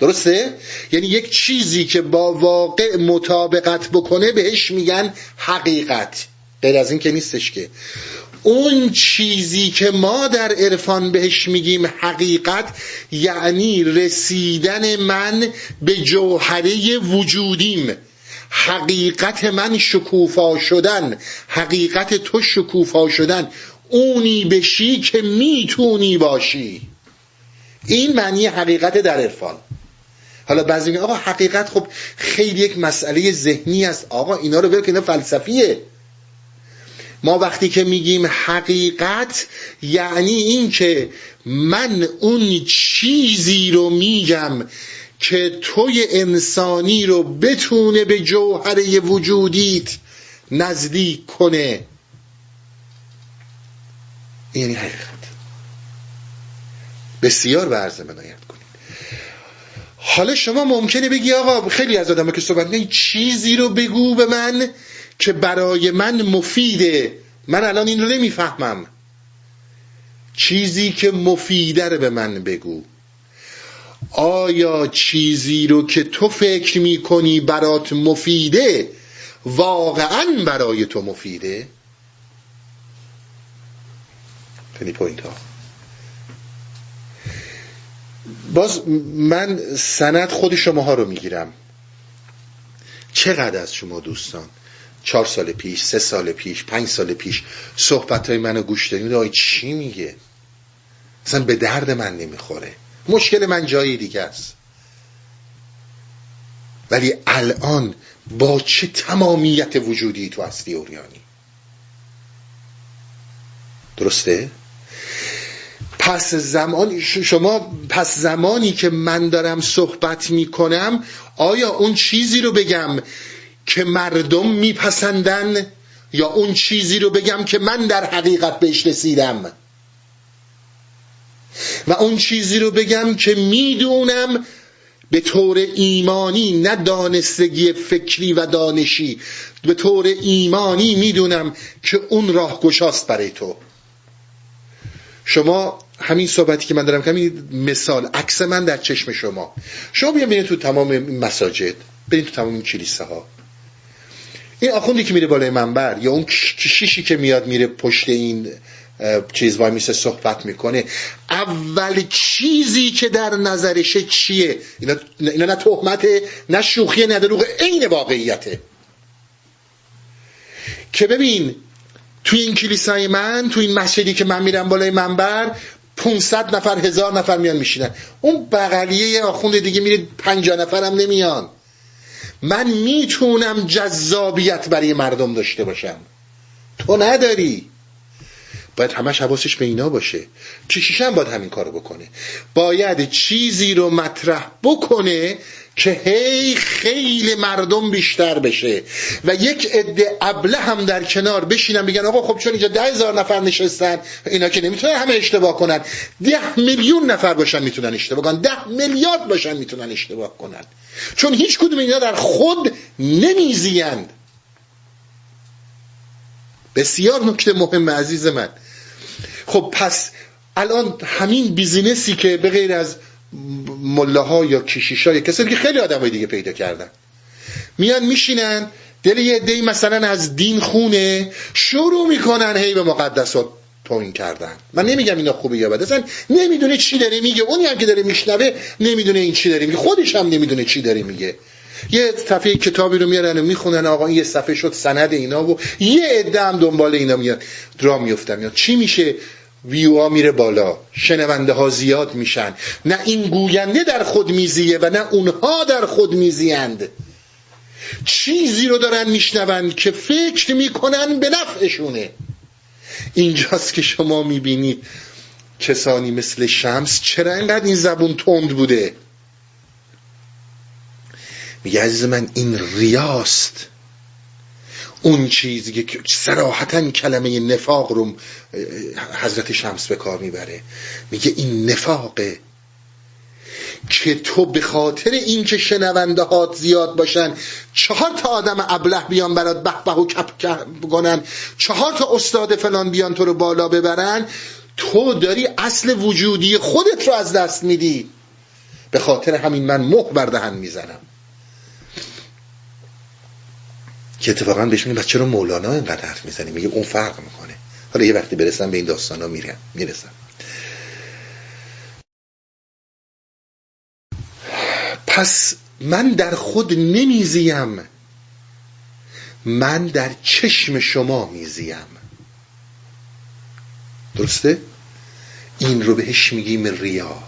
درسته؟ یعنی یک چیزی که با واقع مطابقت بکنه بهش میگن حقیقت، غیر از این که نیستش. که اون چیزی که ما در عرفان بهش میگیم حقیقت یعنی رسیدن من به جوهره وجودیم. حقیقت من شکوفا شدن، حقیقت تو شکوفا شدن، اونی بشی که میتونی باشی. این معنی حقیقت در عرفان. حالا بعضی میگن آقا حقیقت خب خیلی یک مسئله ذهنی است، آقا اینا رو بگو که اینا فلسفیه. ما وقتی که میگیم حقیقت یعنی این که من اون چیزی رو میگم که توی انسانی رو بتونه به جوهره وجودیت نزدیک کنه، یعنی حقیقت. بسیار برزه منایت کنید. حالا شما ممکنه بگی آقا خیلی از آدم که صحبت میکنن چیزی رو بگو به من که برای من مفیده، من الان این رو نمیفهمم، چیزی که مفیده رو به من بگو. آیا چیزی رو که تو فکر میکنی برات مفیده واقعا برای تو مفیده؟ خیلی پوینت ها. باز من سند خود شماها رو میگیرم. چقدر از شما دوستان چهار سال پیش، سه سال پیش، پنج سال پیش صحبت های منو گوش دادید؟ آی چی میگه، اصلا به درد من نمیخوره، مشکل من جایی دیگه است. ولی الان با چه تمامیت وجودی تو هستی عریانی، درسته؟ پس زمان شما، پس زمانی که من دارم صحبت میکنم آیا اون چیزی رو بگم که مردم میپسندن یا اون چیزی رو بگم که من در حقیقت بهش رسیدم و اون چیزی رو بگم که میدونم به طور ایمانی، نه دانستگی فکری و دانشی، به طور ایمانی میدونم که اون راه گشاست برای تو. شما همین صحبتی که من دارم همین مثال عکس من در چشم شما، شما بیان بینید تو تمام مساجد، برید تو تمام کلیساها، این آخوندی که میره بالای منبر یا اون کشیشی که میاد میره پشت این چیز وای میسه صحبت میکنه، اول چیزی که در نظرشه چیه؟ اینا, اینا نه تهمته، نه شوخیه، نه دروغه، عین واقعیته. که ببین تو این کلیسای من، تو این مسجدی که من میرم بالای منبر، پانصد نفر، هزار نفر میان میشینن، اون بغلیه آخوند دیگه میره پنجاه نفر هم نمیان. من میتونم جذابیت برای مردم داشته باشم، تو نداری. باید همش حواسش به اینا باشه. کشیش هم باید همین کارو بکنه، باید چیزی رو مطرح بکنه که هی خیلی مردم بیشتر بشه و یک عده ابله هم در کنار بشینن بگن آقا خب چون اینجا ده هزار نفر نشستن اینا که نمیتونن همه اشتباه کنن، ده میلیون نفر باشن میتونن اشتباه کنن، ده میلیارد باشن میتونن اشتباه کنن، چون هیچ کدوم اینا در خود نمیزیند. بسیار نکته مهم عزیز من. خب پس الان همین بیزینسی که به غیر از ملاها یا کشیشا یا کسایی که خیلی آدمای دیگه پیدا کردن میان میشینن دل یه عده‌ای مثلا از دین خونه، شروع میکنن هی به مقدسات توهین کردن. من نمیگم اینا خوبه یا بده، اصلا نمیدونه چی داره میگه، اونی هم که داره میشنوه نمیدونه این چی داره میگه، خودش هم نمیدونه چی داره میگه. یه صفحه کتابی رو میارن و میخونن، آقا این یه صفحه شد سند اینا، و یه عده هم دنبال اینا میاد درام میافتن. یا چی میشه؟ ویوها میره بالا، شنونده ها زیاد میشن. نه این گوینده در خود میزیه و نه اونها در خود میزیند، چیزی رو دارن میشنوند که فکر میکنن به نفعشونه. اینجاست که شما میبینید کسانی مثل شمس چرا اینقدر این زبون تند بوده. میگه عزیز من این ریاست، اون چیزی که صراحتاً کلمه نفاق رو حضرت شمس به کار میبره، میگه این نفاقه که تو به خاطر اینکه شنونده هات زیاد باشن چهار تا آدم ابله بیان برات به به و کپ کپ کنن، چهار تا استاد فلان بیان تو رو بالا ببرن، تو داری اصل وجودی خودت رو از دست میدی. به خاطر همین من مخ بر دهن میزنم. که اتفاقا بهش میگن بچه رو مولانا اینقدر حرف میزنی، میگه اون فرق میکنه. حالا یه وقتی برسم به این داستانا میرم میرسم. پس من در خود نمیزیم، من در چشم شما میزیم. درسته؟ این رو بهش میگیم ریا.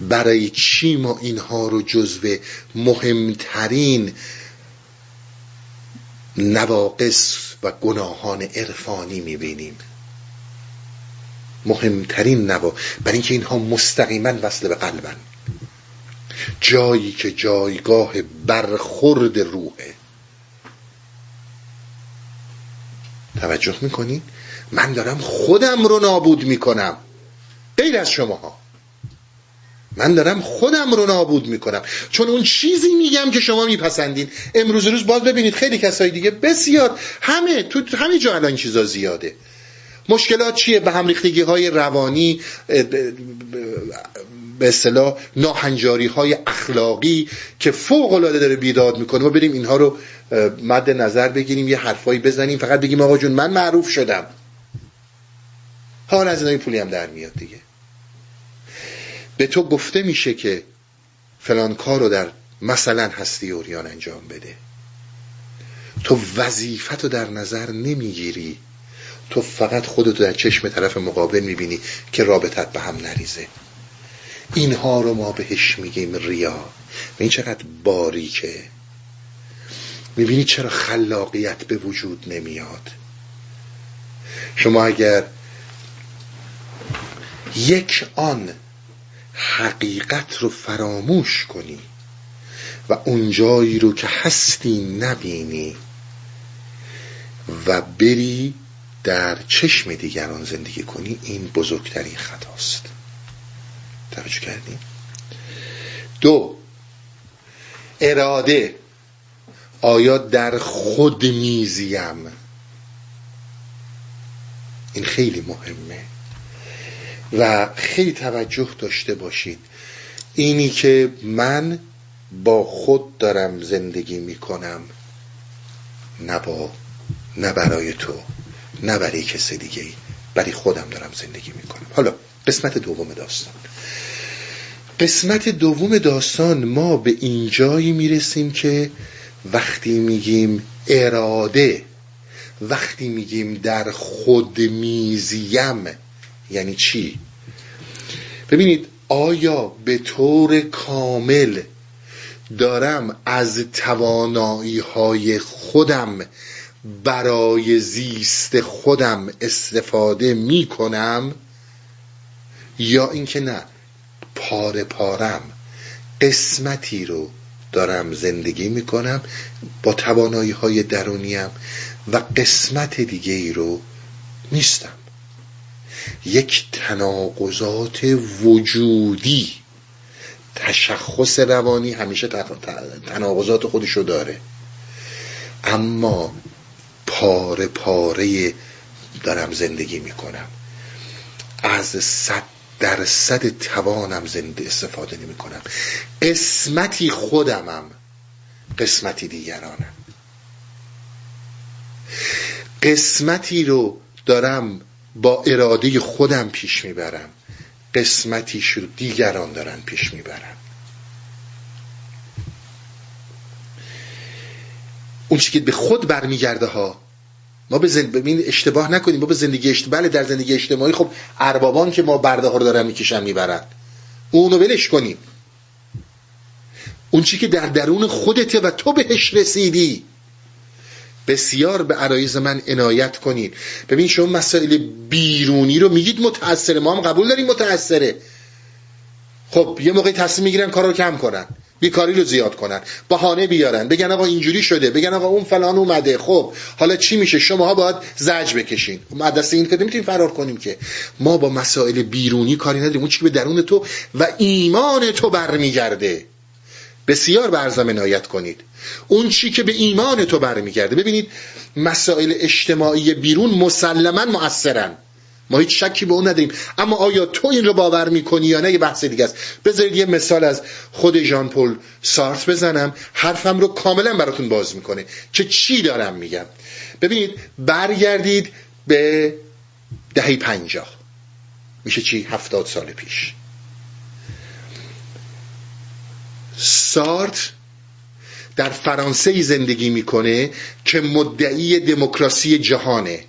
برای چی ما اینها رو جزو مهمترین نواقص و گناهان عرفانی میبینیم؟ مهمترین نواقص برای اینکه اینها مستقیما وصل به قلبن، جایی که جایگاه برخورد روحه. توجه میکنین؟ من دارم خودم رو نابود میکنم غیر از شماها، من دارم خودم رو نابود میکنم، چون اون چیزی میگم که شما میپسندین. امروز روز باز ببینید خیلی کسای دیگه بسیار همه تو همه جا الان چیزا زیاده. مشکلات چیه؟ به هم ریختگی های روانی، به اصطلاح ناهنجاری های اخلاقی که فوق العاده داره بیداد میکنه. ما بریم اینها رو مد نظر بگیریم، یه حرفایی بزنیم، فقط بگیم آقا جون من معروف شدم، حالا از اینای پولی هم در میاد دیگه. به تو گفته میشه که فلان کار رو در مثلا هستی عریان انجام بده، تو وظیفت رو در نظر نمیگیری، تو فقط خودت در چشم طرف مقابل میبینی که رابطت به هم نریزه. اینها رو ما بهش میگیم ریا. ببین چقدر باریکه، میبینی چرا خلاقیت به وجود نمیاد. شما اگر یک آن حقیقت رو فراموش کنی و اون جایی رو که هستی نبینی و بری در چشم دیگران زندگی کنی، این بزرگترین خطاست. توجه کردیم؟ دو، اراده. آیا در خود میزیم؟ این خیلی مهمه و خیلی توجه داشته باشید. اینی که من با خود دارم زندگی میکنم، نه با نه برای تو، نه برای کسی دیگه ای، برای خودم دارم زندگی میکنم. حالا قسمت دوم داستان. قسمت دوم داستان ما به اینجایی میرسیم که وقتی میگیم اراده، وقتی میگیم در خود میزیم، یعنی چی؟ ببینید، آیا به طور کامل دارم از توانایی های خودم برای زیست خودم استفاده می کنم، یا اینکه نه پاره پارم، قسمتی رو دارم زندگی می کنم با توانایی های درونیم و قسمت دیگه ای رو نیستم؟ یک تناقضات وجودی. تشخص روانی همیشه تناقضات خودشو داره، اما پاره پاره دارم زندگی میکنم، از صد درصد توانم زنده استفاده نمی کنم. قسمتی خودمم، قسمتی دیگرانم. قسمتی رو دارم با اراده خودم پیش میبرم، قسمتیش رو دیگران دارن پیش میبرن. اون چیزی که به خود برمیگرده ها، ما به زندگی اشتباه نکنیم، ما به زندگی اشتباه. بله، در زندگی اجتماعی خب اربابان که ما برده ها رو دارن میکشن میبرن، اونو ولش کنیم. اون چیزی که در درون خودته و تو بهش رسیدی، بسیار به عرایض من عنایت کنین. ببین شما مسائل بیرونی رو میگید متأثره، ما هم قبول داریم متأثره. خب یه موقعی تصمیم میگیرن کارو کم کنن، بیکاری رو زیاد کنن، بهانه بیارن، بگن آقا اینجوری شده، بگن آقا اون فلان اومده. خب حالا چی میشه؟ شماها باید زجر بکشین. ما دست این که نمیتونیم فرار کنیم که ما با مسائل بیرونی کاری نداریم، اون چیزی که به درون تو و ایمان تو برمیگرده بسیار به عرضم عنایت کنید. اون چی که به ایمان تو برمیگرده. ببینید مسائل اجتماعی بیرون مسلماً مؤثرن، ما هیچ شکی به اون نداریم، اما آیا تو این رو باور میکنی یا نه یه بحث دیگه است. بذارید یه مثال از خود ژان پل سارتر بزنم، حرفم رو کاملا براتون باز میکنه که چی دارم میگم. ببینید برگردید به دهه پنجاه، میشه چی؟ هفتاد سال پیش. سارتر در فرانسه زندگی میکنه که مدعی دموکراسی جهانه،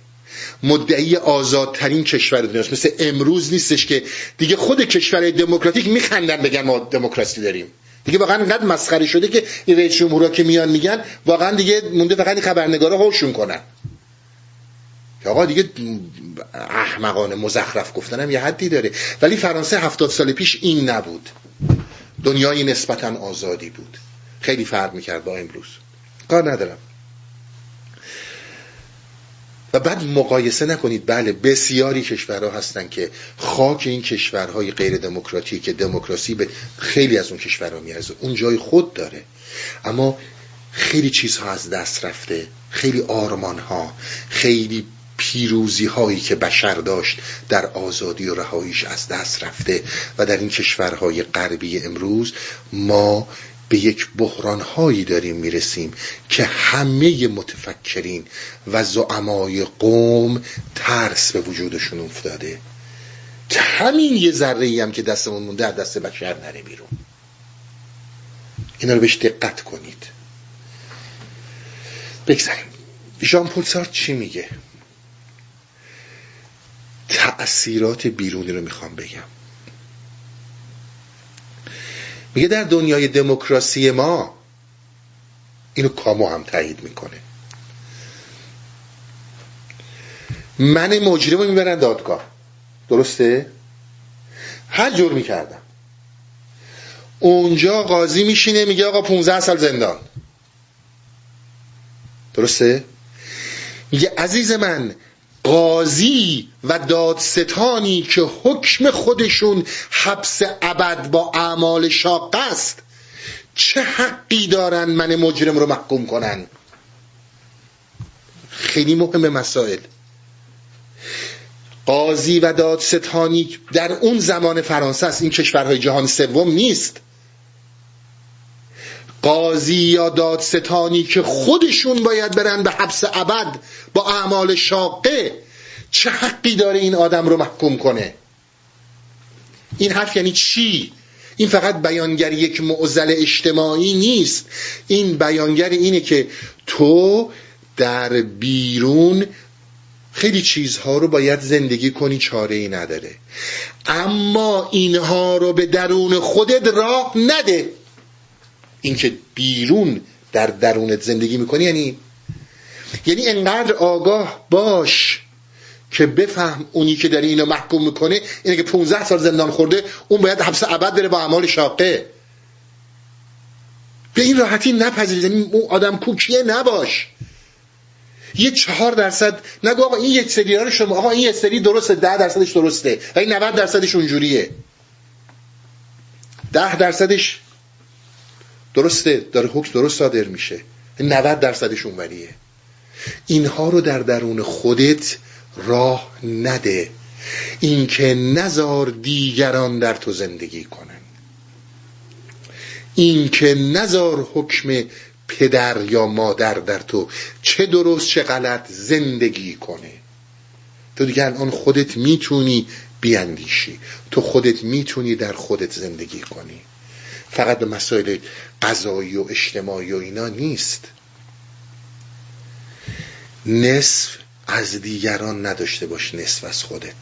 مدعی آزادترین کشور دنیاست. مثل امروز نیستش که دیگه خود کشور دموکراتیک میخندن بگن ما دموکراسی داریم. دیگه واقعا انقدر مسخره شده که این رئیس جمهورا که میان میگن واقعا دیگه مونده فقط خبرنگارا هوشون کنن. آقا دیگه احمقانه مزخرف گفتنم یه حدی داره. ولی فرانسه هفتاد سال پیش این نبود. دنیای نسبتاً آزادی بود. خیلی فرق میکرد با امروز. کار ندارم. و بعد مقایسه نکنید، بله بسیاری کشورها هستن که خاک این کشورهای غیر دموکراتیک که دموکراسی به خیلی از اون کشورها میارزه، اون جای خود داره، اما خیلی چیزها از دست رفته، خیلی آرمانها، خیلی پیروزی هایی که بشر داشت در آزادی و رهاییش از دست رفته و در این کشورهای غربی امروز ما به یک بحران هایی داریم میرسیم که همه متفکرین و زعمای قوم ترس به وجودشون افتاده که همین یه ذره‌ای هم که دستمون مونده از دست بشر نره بیرون. اینا رو بهش دقت کنید. بگذاریم ژان پل سارتر چی میگه. تأثیرات بیرونی رو میخوام بگم. میگه در دنیای دموکراسی ما، اینو کامو هم تایید میکنه، من مجرم رو میبرن دادگاه، درسته؟ هر جور میکردم، اونجا قاضی میشینه میگه آقا پونزده سال زندان، درسته؟ میگه عزیز من، قاضی و دادستانی که حکم خودشون حبس ابد با اعمال شاقه است، چه حقی دارن من مجرم رو محکوم کنن؟ خیلی مهم مسائل. قاضی و دادستانی در اون زمان فرانسه است، این کشورهای جهان سوم نیست. قاضی یا دادستانی که خودشون باید برن به حبس ابد با اعمال شاقه، چه حقی داره این آدم رو محکوم کنه؟ این حرف یعنی چی؟ این فقط بیانگر یک معضل اجتماعی نیست، این بیانگر اینه که تو در بیرون خیلی چیزها رو باید زندگی کنی، چاره‌ای نداره، اما اینها رو به درون خودت راه نده. اینکه بیرون در درونت زندگی میکنی یعنی یعنی انقدر آگاه باش که بفهم اونی که داری اینو محکوم میکنه، اینه که پونزده سال زندان خورده، اون باید حبس ابد بره با اعمال شاقه. به این راحتی نپذیرید. اون آدم کوکیه نباش. یه چهار درصد نگو آقا این یک سری رو شما، آقا این یک سری درسته، ده درصدش درسته ولی نود درصدش اونجوریه، ده درصدش درسته داره حکم درست صادر میشه، نود درصدش اونوریه. اینها رو در درون خودت راه نده، این که نزار دیگران در تو زندگی کنن، این که نزار حکم پدر یا مادر در تو چه درست چه غلط زندگی کنه. تو دیگه الان خودت میتونی بیاندیشی، تو خودت میتونی در خودت زندگی کنی، فقط به مسائل قضایی و اجتماعی و اینا نیست. نصف از دیگران نداشته باش، نصف از خودت.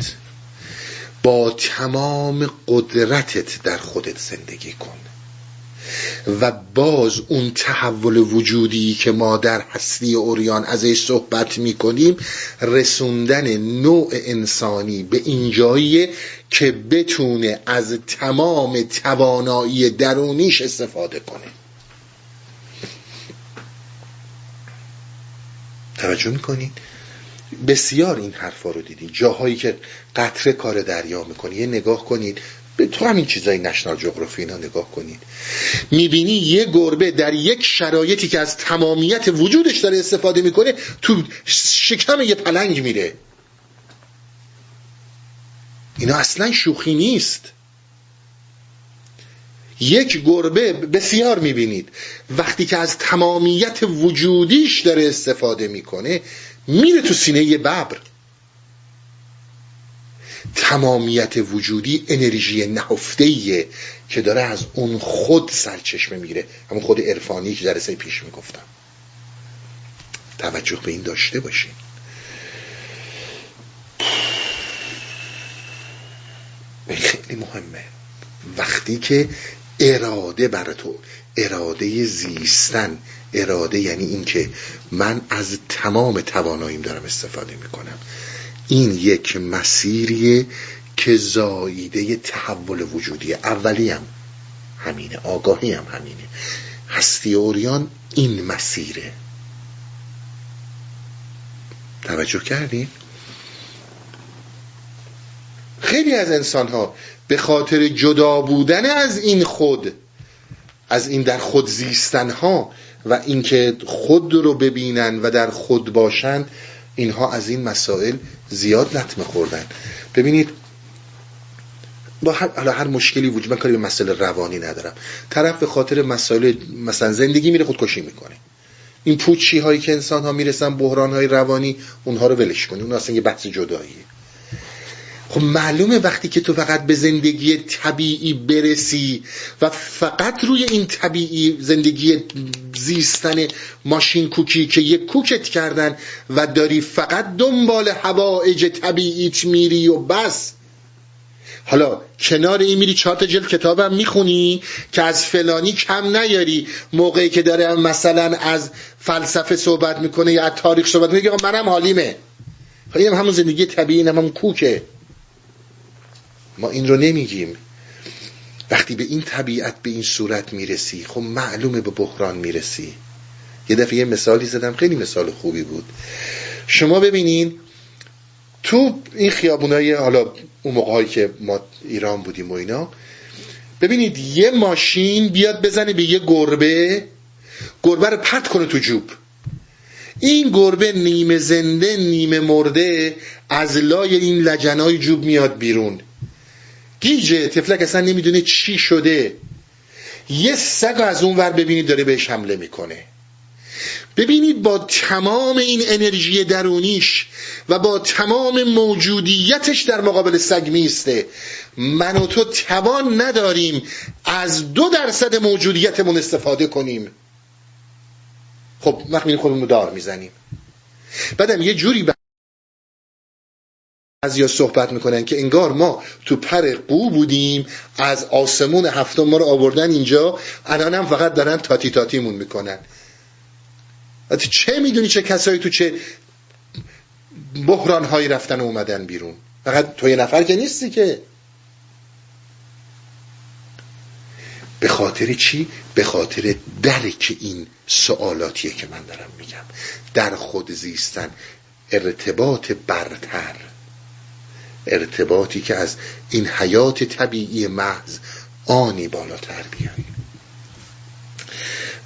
با تمام قدرتت در خودت زندگی کن. و باز اون تحول وجودی که ما در هستی عریان ازش صحبت میکنیم، رسوندن نوع انسانی به اینجایی که بتونه از تمام توانایی درونیش استفاده کنه. توجه میکنین؟ بسیار این حرفا رو دیدین، جاهایی که قطره کار دریا میکنی، یه نگاه کنید به تو همین چیزای نشنال جغرافی اینا نگاه کنید، میبینی یه گربه در یک شرایطی که از تمامیت وجودش داره استفاده میکنه تو شکم یه پلنگ میره. اینا اصلا شوخی نیست. یک گربه بسیار میبینید وقتی که از تمامیت وجودیش داره استفاده میکنه میره تو سینه یه ببر. تمامیت وجودی انرژی نهفتهیه که داره از اون خود سرچشمه میره، همون خود عرفانی که درسه پیش میگفتم. توجه به این داشته باشین. خیلی مهمه وقتی که اراده بر تو، اراده زیستن، اراده یعنی این که من از تمام تواناییم دارم استفاده میکنم. این یک مسیریه که زاییده تحول وجودی. اولی هم همینه، آگاهی هم همینه. هستی عریان این مسیره. توجه کردین؟ خیلی از انسان‌ها به خاطر جدا بودن از این خود، از این در خود زیستن‌ها و اینکه خود رو ببینن و در خود باشن، اینها از این مسائل زیاد لطمه خوردن. ببینید با هر, هر مشکلی وجود، من کاری به مسئله روانی ندارم، طرف به خاطر مسائل مثلا زندگی میره خودکشی میکنه. این پوچی هایی که انسان ها میرسن، بحران های روانی، اونها رو ولش کنی، اون اصلا یه بحث جداییه. خب معلومه وقتی که تو فقط به زندگی طبیعی برسی و فقط روی این طبیعی زندگی زیستن ماشین کوکی که یک کوکت کردن و داری فقط دنبال حوائج طبیعیت میری و بس، حالا کنار این میری چهار تا جلد کتابم میخونی که از فلانی کم نیاری، موقعی که داره مثلا از فلسفه صحبت میکنه یا از تاریخ صحبت میکنه منم حالیمه، اینم همون زندگی طبیعی، اینم همون کوکه. ما این رو نمیگیم. وقتی به این طبیعت به این صورت میرسی، خب معلومه به بحران میرسی. یه دفعه یه مثالی زدم، خیلی مثال خوبی بود. شما ببینین تو این خیابونای، حالا اون موقعی که ما ایران بودیم و اینا، ببینید یه ماشین بیاد بزنه به یه گربه، گربه رو پرت کنه تو جوب. این گربه نیمه زنده نیمه مرده از لای این لجنای جوب میاد بیرون. گیجه، تفلک اصلا نمیدونه چی شده. یه سگ از اون ور ببینید داره بهش حمله میکنه. ببینید با تمام این انرژی درونیش و با تمام موجودیتش در مقابل سگ میسته. من و تو توان نداریم از دو درصد موجودیتمون استفاده کنیم. خب وقتی خودمون رو دار میزنیم. بعدم یه جوری ب... از یا صحبت میکنن که انگار ما تو پر قو بودیم، از آسمون هفتم ما رو آوردن اینجا، الان هم فقط دارن تاتی تاتیمون میکنن. حتی چه میدونی چه کسایی تو چه بحران هایی رفتن و اومدن بیرون. فقط تو یه نفر که نیستی که. به خاطر چی؟ به خاطر درک این سوالاتیه که من دارم میگم، در خود زیستن، ارتباط برتر، ارتباطی که از این حیات طبیعی محض آنی بالاتر بیان.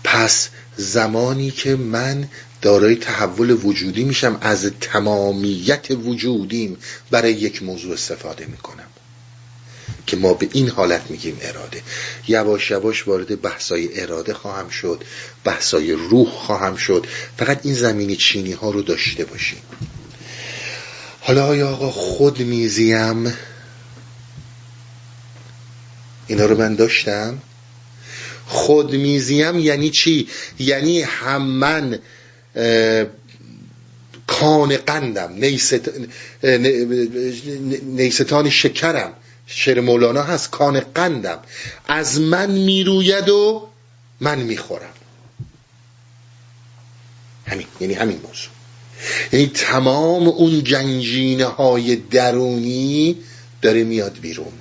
پس زمانی که من دارای تحول وجودی میشم، از تمامیت وجودیم برای یک موضوع استفاده میکنم که ما به این حالت میگیم اراده. یواش یواش وارد بحثای اراده خواهم شد، بحثای روح خواهم شد. فقط این زمینه چینی ها رو داشته باشیم. حالا آیا آقا خود میزیم؟ اینا رو من داشتم. خود میزیم یعنی چی؟ یعنی هم من کان قندم، نیست... نیستان شکرم. شعر مولانا هست، کان قندم از من میروید و من میخورم. همین، یعنی همین موضوع، یعنی تمام اون گنجینه های درونی داره میاد بیرون.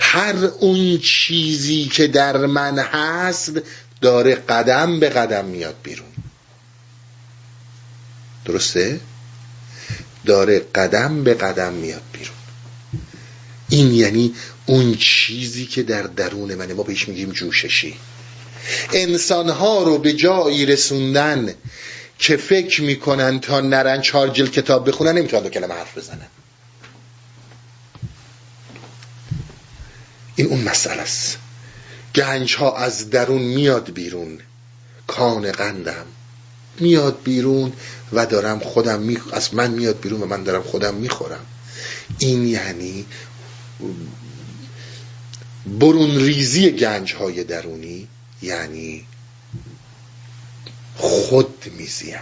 هر اون چیزی که در من هست داره قدم به قدم میاد بیرون. درسته؟ داره قدم به قدم میاد بیرون. این یعنی اون چیزی که در درون منه، ما بهش میگیم جوششی. انسانها رو به جایی رسوندن که فکر میکنن تا نرن چهار جلد کتاب بخونن نمیتونن دو کلمه حرف بزنن. این اون مسئله است. گنج ها از درون میاد بیرون، کان قندم میاد بیرون و دارم خودم می... از من میاد بیرون و من دارم خودم میخورم. این یعنی برون ریزی گنج های درونی، یعنی خود میزیم،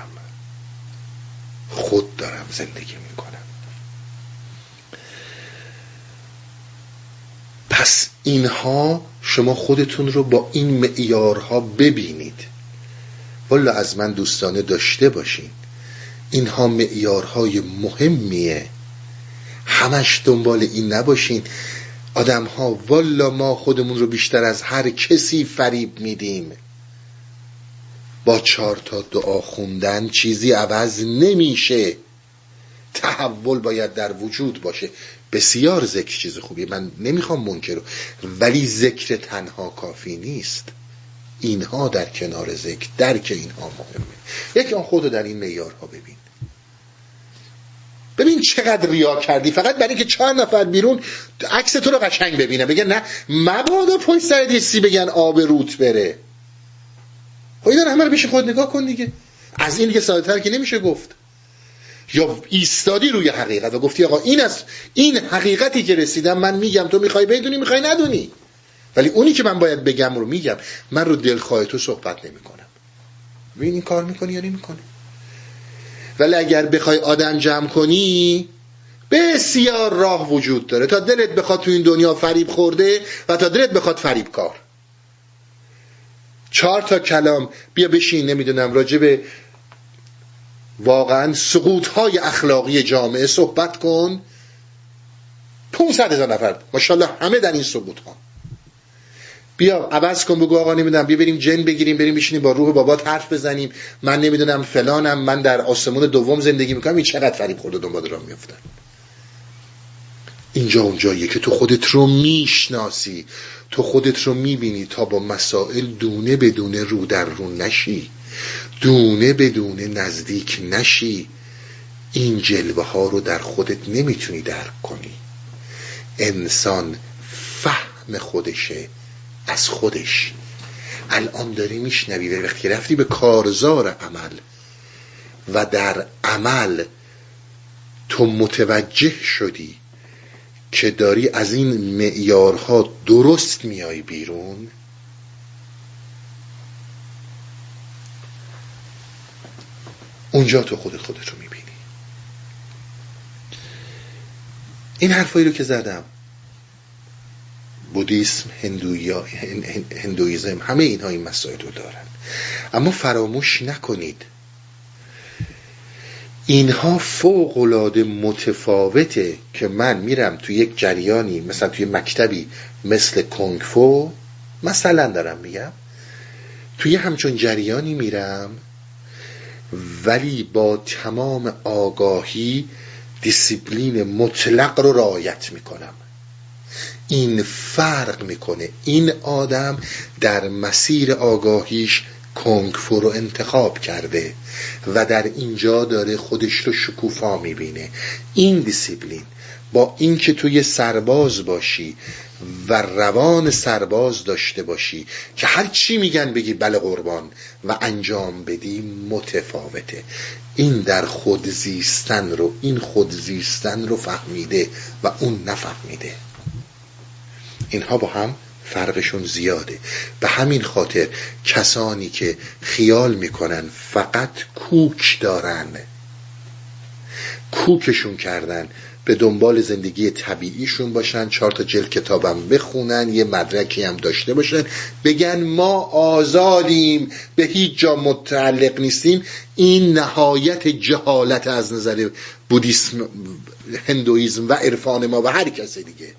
خود دارم زندگی میکنم. پس اینها شما خودتون رو با این معیارها ببینید. والا از من دوستانه داشته باشین، اینها معیارهای مهمیه. همش دنبال این نباشین آدم ها والا ما خودمون رو بیشتر از هر کسی فریب میدیم. با چهار تا دعا خوندن چیزی عوض نمیشه، تحول باید در وجود باشه. بسیار ذکر چیز خوبیه، من نمیخوام منکر، ولی ذکر تنها کافی نیست. اینها در کنار ذکر، درک اینها مهمه. یکی آن خودو در این معیارها ببین، ببین چقدر ریا کردی فقط برای اینکه چند نفر بیرون عکس تو رو قشنگ ببینه، بگن نه مبادا پشت سرت یه چیزی بگن آب روت بره. خیلی در همه رو پیش خود نگاه کن دیگه. از این که ساده‌تر که نمیشه گفت. یا ایستادی روی حقیقت و گفتی آقا این است، این حقیقتی که رسیدم من میگم، تو میخوای بدونی میخوای ندونی، ولی اونی که من باید بگم رو میگم. من رو دلخواه تو صحبت نمیکنم. ببین این کار میکنی یا نمیکنی. ولی اگر بخوای آدم جمع کنی بسیار راه وجود داره، تا دلت بخواد تو این دنیا فریب خورده و تا دلت بخواد فریب کار. چهار تا کلام بیا بشین نمیدونم راجب واقعا سقوط‌های اخلاقی جامعه صحبت کن، پانصد هزار نفر ماشاءالله همه در این سقوط‌ها. بیا عوض کن، بگو آقا نمیدونم بیا بریم جن بگیریم، بریم بشینیم با روح بابات حرف بزنیم، من نمیدونم فلانم، من در آسمون دوم زندگی میکنم. این چقدر فریب خورده دنبال راه میافتن. اینجا اونجاییه که تو خودت رو میشناسی، تو خودت رو میبینی، تا با مسائل دونه بدونه رو در رو نشی، دونه بدونه نزدیک نشی. این جلوه ها رو در خودت نمیتونی درک کنی. انسان فهم خودشه از خودش. الان داری میشنوی و وقتی رفتی به کارزار عمل و در عمل تو متوجه شدی که داری از این معیارها درست میای بیرون، اونجا تو خودت خودت رو میبینی. این حرفایی رو که زدم، بودیسم، هندویزم، همه اینها این مسائل رو دارن. اما فراموش نکنید اینها فوق‌العاده متفاوته که من میرم توی یک جریانی مثلا توی مکتبی مثل کنگ فو، مثلا دارم میگم، توی همچون جریانی میرم ولی با تمام آگاهی دیسیپلین مطلق رو رعایت میکنم. این فرق میکنه. این آدم در مسیر آگاهیش کنگ فو رو انتخاب کرده و در اینجا داره خودش رو شکوفا میبینه. این دیسیپلین با این که توی سرباز باشی و روان سرباز داشته باشی که هر چی میگن بگی بله قربان و انجام بدی متفاوته. این در خود زیستن رو، این خود زیستن رو فهمیده و اون نفهمیده. اینها با هم فرقشون زیاده. به همین خاطر کسانی که خیال میکنن فقط کوک دارن، کوکشون کردن به دنبال زندگی طبیعیشون باشن، چهار تا جلد کتابم بخونن، یه مدرکی هم داشته باشن، بگن ما آزادیم، به هیچ جا متعلق نیستیم. این نهایت جهالت از نظر بودیسم، هندویزم و عرفان ما و هر کس دیگه.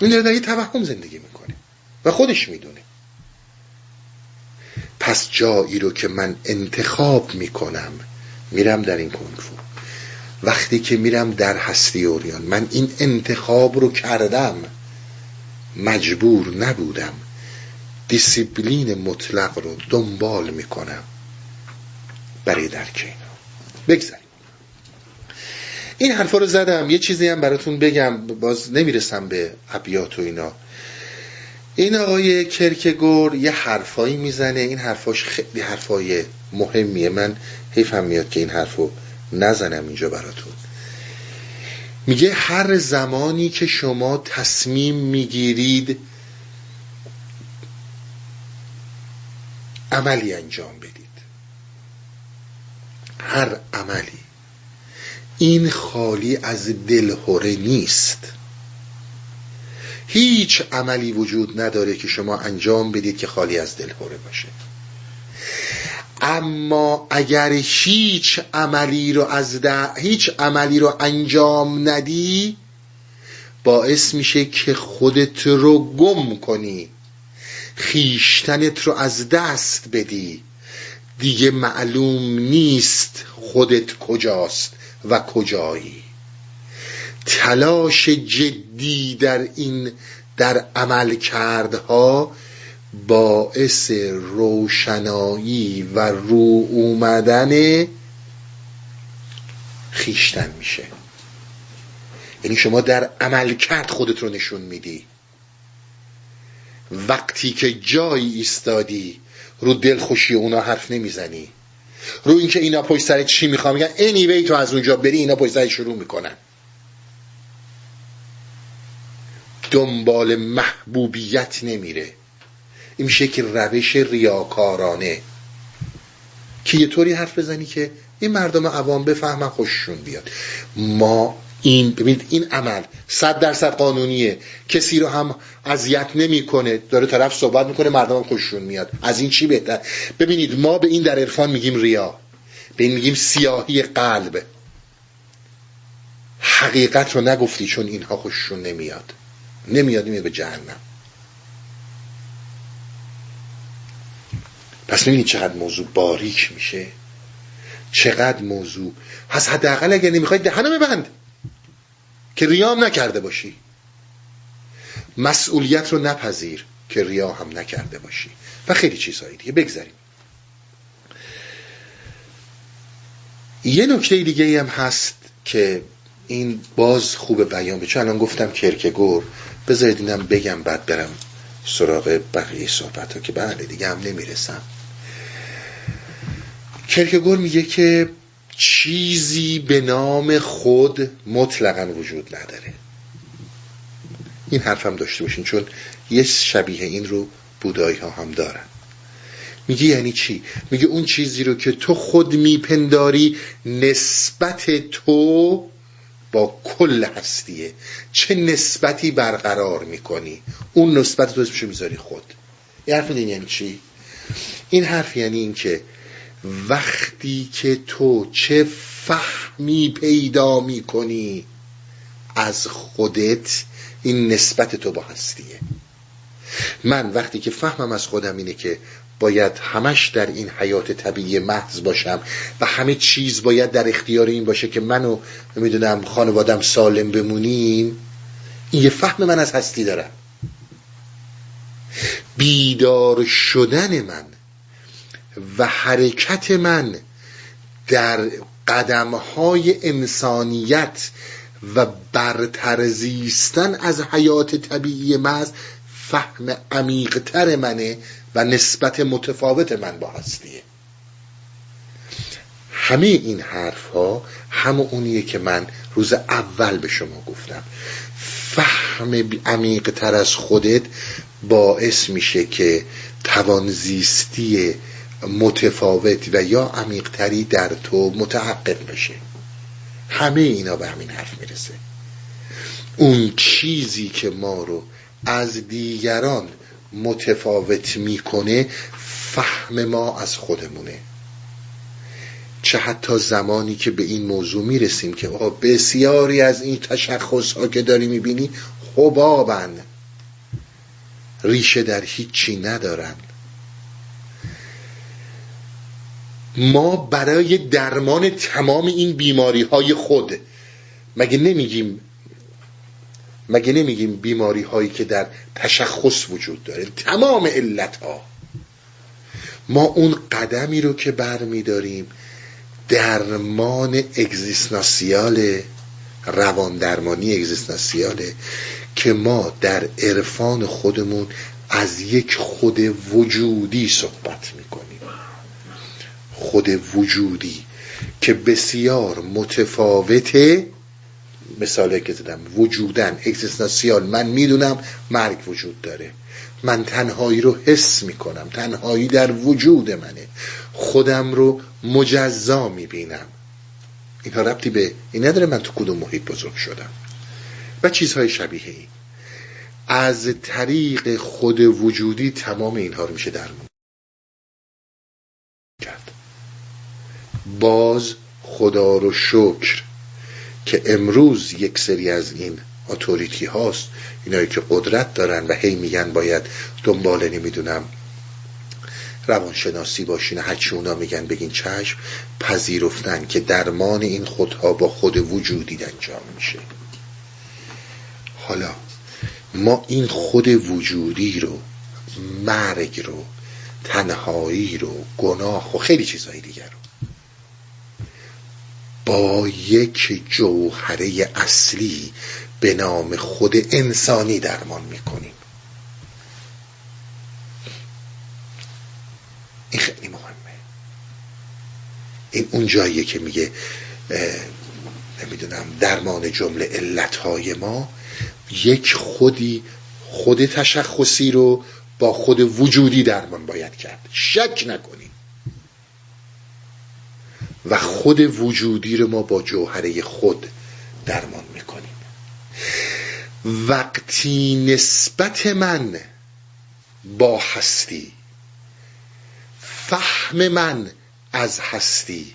این داره در یه توهم زندگی میکنه و خودش میدونه. پس جایی رو که من انتخاب میکنم، میرم در این کنفو. وقتی که میرم در هستی عریان، من این انتخاب رو کردم، مجبور نبودم. دیسیپلین مطلق رو دنبال میکنم برای درک اینا. بگذاریم این حرفا رو زدم. یه چیزی هم براتون بگم، باز نمیرسم به ابیات و اینا. این آقای کرکگور یه حرفایی میزنه، این حرفاش خیلی حرفای مهمیه، من حیفم میاد که این حرفو نزنم اینجا براتون. میگه هر زمانی که شما تصمیم میگیرید عملی انجام بدید، هر عملی، این خالی از دلهوره نیست. هیچ عملی وجود نداره که شما انجام بدید که خالی از دلهوره باشه. اما اگر هیچ عملی رو از ده، هیچ عملی رو انجام ندی، باعث میشه که خودت رو گم کنی، خیشتنت رو از دست بدی، دیگه معلوم نیست خودت کجاست و کجایی. تلاش جدی در این در عمل کردها باعث روشنایی و رو اومدن خیشتن میشه. یعنی شما در عمل کرد خودت رو نشون میدی. وقتی که جایی ایستادی رو دلخوشی اونا حرف نمیزنی، رو اینکه اینا پشت سر چی میخوام میگن anyway تو از اونجا بری، اینا پشت سر شروع میکنن. دنبال محبوبیت نمیره. این میشه که روش ریاکارانه که یه طوری حرف بزنی که این مردم عوام بفهمن، خوششون بیاد. ما این ببینید این عمل صد درصد قانونیه، کسی رو هم اذیت نمیکنه، داره طرف صحبت میکنه، مردم هم خوششون میاد. از این چی بهتر؟ ببینید ما به این در عرفان میگیم ریا، به این میگیم سیاهی قلب. حقیقت رو نگفتی چون اینها خوششون نمیاد، نمیاد میره به جهنم. پس میبینید چقدر موضوع باریک میشه، چقدر موضوع. پس حداقل اگه نمیخوای دهنو ببند که ریا هم نکرده باشی، مسئولیت رو نپذیر که ریا هم نکرده باشی، و خیلی چیزهایی دیگه. بگذاریم یه نکته دیگه هم هست که این باز خوبه بیان بشه. الان گفتم کرکگور، بذارید اینم بگم بعد برم سراغ بقیه صحبت ها که بله دیگه هم نمیرسم. کرکگور میگه که چیزی به نام خود مطلقاً وجود نداره. این حرفم داشته باشین چون یه شبیه این رو بودایی ها هم دارن. میگه یعنی چی؟ میگه اون چیزی رو که تو خود میپنداری نسبت تو با کل هستیه، چه نسبتی برقرار میکنی، اون نسبت تو اسمشو میذاری خود. این حرف دین یعنی چی؟ این حرف یعنی این که وقتی که تو چه فهمی پیدا میکنی از خودت، این نسبت تو با هستیه. من وقتی که فهمم از خودم اینه که باید همش در این حیات طبیعی محض باشم و همه چیز باید در اختیار این باشه که منو نمیدونم خانوادم سالم بمونیم، این یه فهم من از هستی دارم. بیدار شدن من و حرکت من در قدمهای انسانیت و برتر زیستن از حیات طبیعی محض فهم عمیق‌تر منه و نسبت متفاوت من با هستیه. همه این حرف ها همه اونیه که من روز اول به شما گفتم. فهم عمیق تر از خودت باعث میشه که توانزیستی متفاوت و یا عمیق تری در تو متحقق بشه. همه اینا به همین حرف میرسه. اون چیزی که ما رو از دیگران متفاوت میکنه فهم ما از خودمونه. چه حتی زمانی که به این موضوع میرسیم که آقا بسیاری از این تشخص ها که داری میبینی حبابن، ریشه در هیچی ندارن. ما برای درمان تمام این بیماری های خود مگه نمیگیم مگه نمیگیم بیماری هایی که در تشخص وجود داره، تمام علت ها، ما اون قدمی رو که برمی داریم درمان اگزیستانسیاله، روان درمانی اگزیستانسیاله که ما در عرفان خودمون از یک خود وجودی صحبت میکنیم، خود وجودی که بسیار متفاوته. مثالی که زدم وجودن اگزیستانسیال، من میدونم مرگ وجود داره، من تنهایی رو حس میکنم، تنهایی در وجود منه، خودم رو مجزا میبینم. اینها ربطی به این نداره من تو کدوم محیط بزرگ شدم و چیزهای شبیه این. از طریق خود وجودی تمام اینها رو میشه درمون کرد. باز خدا رو شکر که امروز یک سری از این اتوریتی هاست، اینایی که قدرت دارن و هی میگن باید دنبال نمیدونم روانشناسی باشین، هرچی اونا میگن بگین چشم، پذیرفتن که درمان این خودها با خود وجودی انجام میشه. حالا ما این خود وجودی رو، مرگ رو، تنهایی رو، گناه و خیلی چیزهای دیگر رو با یک جوهره اصلی به نام خود انسانی درمان میکنیم. این خیلی مهمه. این اون جاییه که میگه نمیدونم درمان جمله علتهای ما یک خودی، خود تشخصی رو با خود وجودی درمان باید کرد، شک نکنیم. و خود وجودی رو ما با جوهره خود درمان میکنیم. وقتی نسبت من با هستی، فهم من از هستی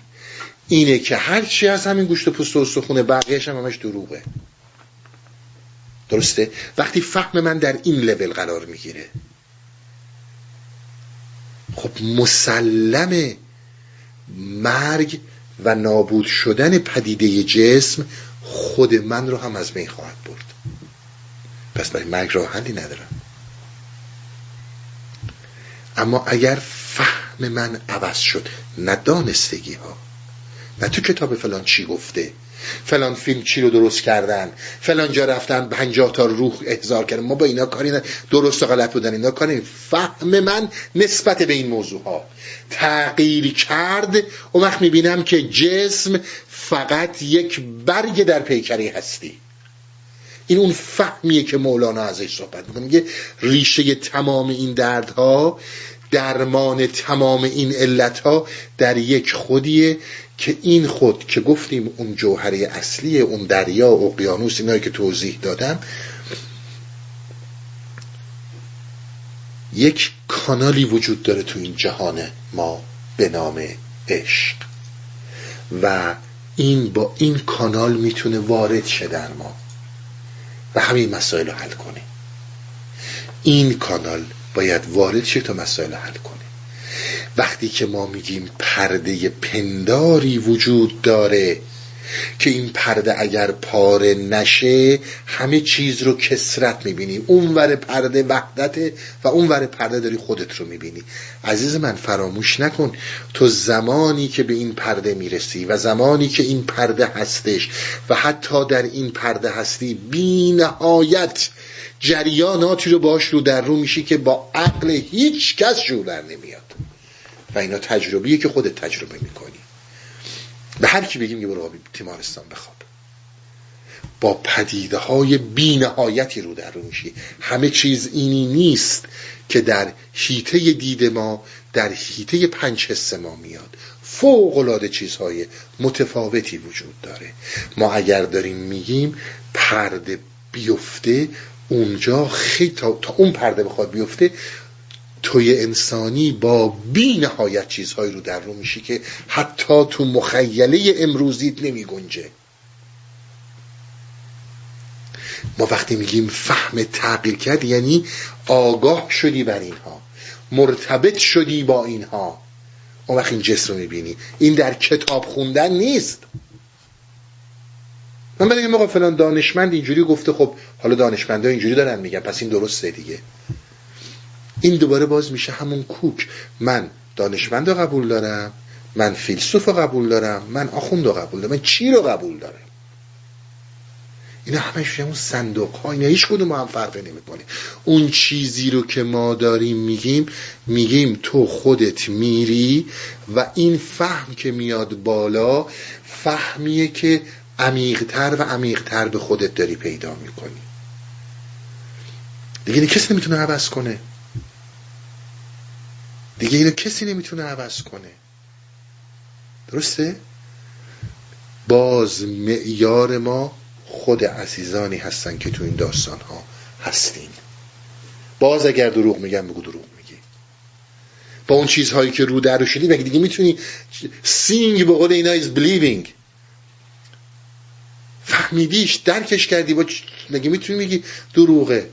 اینه که هرچی از همین گوشت و پوست و استخونه، بقیه‌اش هم همش دروغه. درسته؟ وقتی فهم من در این لول قرار میگیره، خب مسلمه مرگ و نابود شدن پدیده جسم خود من رو هم از بین خواهد برد. پس برای مرگ راه حلی ندارم. اما اگر فهم من عوض شد، نه دانستگی ها، نه تو کتاب فلان چی گفته، فلان فیلم چی رو درست کردن، فلان جا رفتن پنجاه تا روح احضار کردن، ما با اینا کاری نداریم، درست و غلط بودن اینا کاری نداریم. فهم من نسبت به این موضوع ها تغییر کرد، اون وقت میبینم که جسم فقط یک برگ در پیکره هستی. این اون فهمیه که مولانا ازش صحبت میکنه، میگه ریشه تمام این دردها، درمان تمام این علتها در یک خودیه که این خود که گفتیم اون جوهره اصلیه، اون دریا، اقیانوس، اینایی که توضیح دادم، یک کانالی وجود داره تو این جهان ما به نام عشق و این با این کانال میتونه وارد شه در ما و همین مسائل رو حل کنه. این کانال باید وارد شه تا مسائل رو حل کنه. وقتی که ما میگیم پرده پنداری وجود داره که این پرده اگر پاره نشه همه چیز رو کسرت میبینیم، اون ور پرده وحدته و اون ور پرده داری خودت رو میبینی. عزیز من فراموش نکن تو زمانی که به این پرده میرسی و زمانی که این پرده هستش و حتی در این پرده هستی، بی نهایت جریاناتی رو باش رو در رو میشی که با عقل هیچ کس جور در نمیاد و اینا تجربیه که خودت تجربه میکنی. به هر کی بگیم که برو تیمارستان بخواب، با پدیده های بی نهایتی رو در رو میشی. همه چیز اینی نیست که در حیطه دید ما، در حیطه پنج حس ما میاد. فوق العاده چیزهای متفاوتی وجود داره. ما اگر داریم میگیم پرده بیفته، اونجا خیلی تا, تا اون پرده بخواد بیفته، توی انسانی با بی نهایت چیزهایی رو در رو میشی که حتی تو مخیله امروزیت نمی گنجه. ما وقتی میگیم فهم تغییر کرد، یعنی آگاه شدی بر اینها، مرتبط شدی با اینها، اون وقت این جسم رو میبینی. این در کتاب خوندن نیست. من بگم موقع فلان دانشمند اینجوری گفته، خب حالا دانشمنده اینجوری دارن میگن، پس این درسته دیگه. این دوباره باز میشه همون کوک. من دانشمند رو قبول دارم، من فیلسوف رو قبول دارم، من آخوند رو قبول دارم، من چی رو قبول دارم. اینا همش همون صندوق ها، اینا هیچ کدوم هم فرقی نمیکنه. اون چیزی رو که ما داریم میگیم، میگیم تو خودت میری و این فهم که میاد بالا، فهمیه که عمیق‌تر و عمیق‌تر به خودت داری پیدا میکنی دیگه. اینو کسی نمیتونه عوض کنه دیگه اینو کسی نمیتونه عوض کنه درسته؟ باز معیار ما خود عزیزانی هستن که تو این داستان ها هستین. باز اگر دروغ میگم، بگو دروغ میگی. با اون چیزهایی که رو در رو شدی بگی دیگه، میتونی سینگ به قول اینا از بلیوینگ فهمیدیش، درکش کردی، با مگه میتونی میگی دروغه؟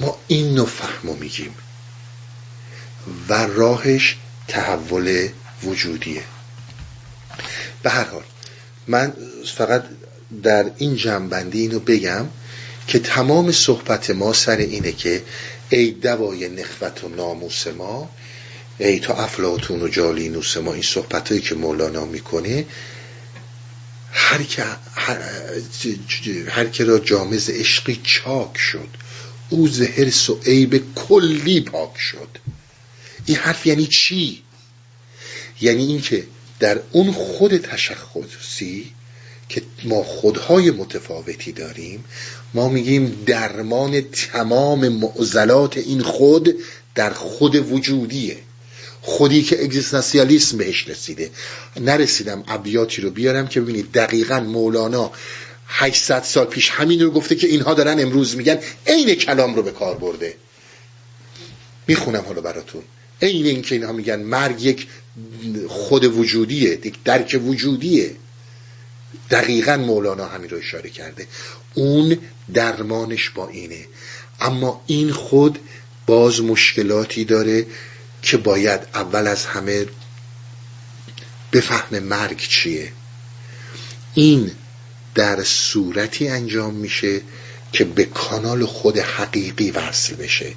ما این نوع فهمو میگیم و راهش تحول وجودیه. به هر حال من فقط در این جنبندی اینو بگم که تمام صحبت ما سر اینه که ای دوای نخوت و ناموس ما، ای تا افلاطون و جالینوس ما. این صحبتایی که مولانا میکنه، هر که هر, هر که را جامز عشقی چاک شد، او ز حرص و عیب کلی پاک شد. این حرف یعنی چی؟ یعنی این که در اون خود تشخصی که ما خودهای متفاوتی داریم، ما میگیم درمان تمام معضلات این خود در خود وجودیه. خودی که اگزیستانسیالیسم بهش رسیده. نرسیدم ابیاتی رو بیارم که ببینید دقیقاً مولانا هشتصد سال پیش همین رو گفته که اینها دارن امروز میگن، عین کلام رو به کار برده. میخونم حالا براتون. عین این که اینها میگن مرگ یک خود وجودیه، یک درک وجودیه، دقیقاً مولانا همین رو اشاره کرده. اون درمانش با اینه. اما این خود باز مشکلاتی داره که باید اول از همه بفهم مرگ چیه. این در صورتی انجام میشه که به کانال خود حقیقی وصل بشه.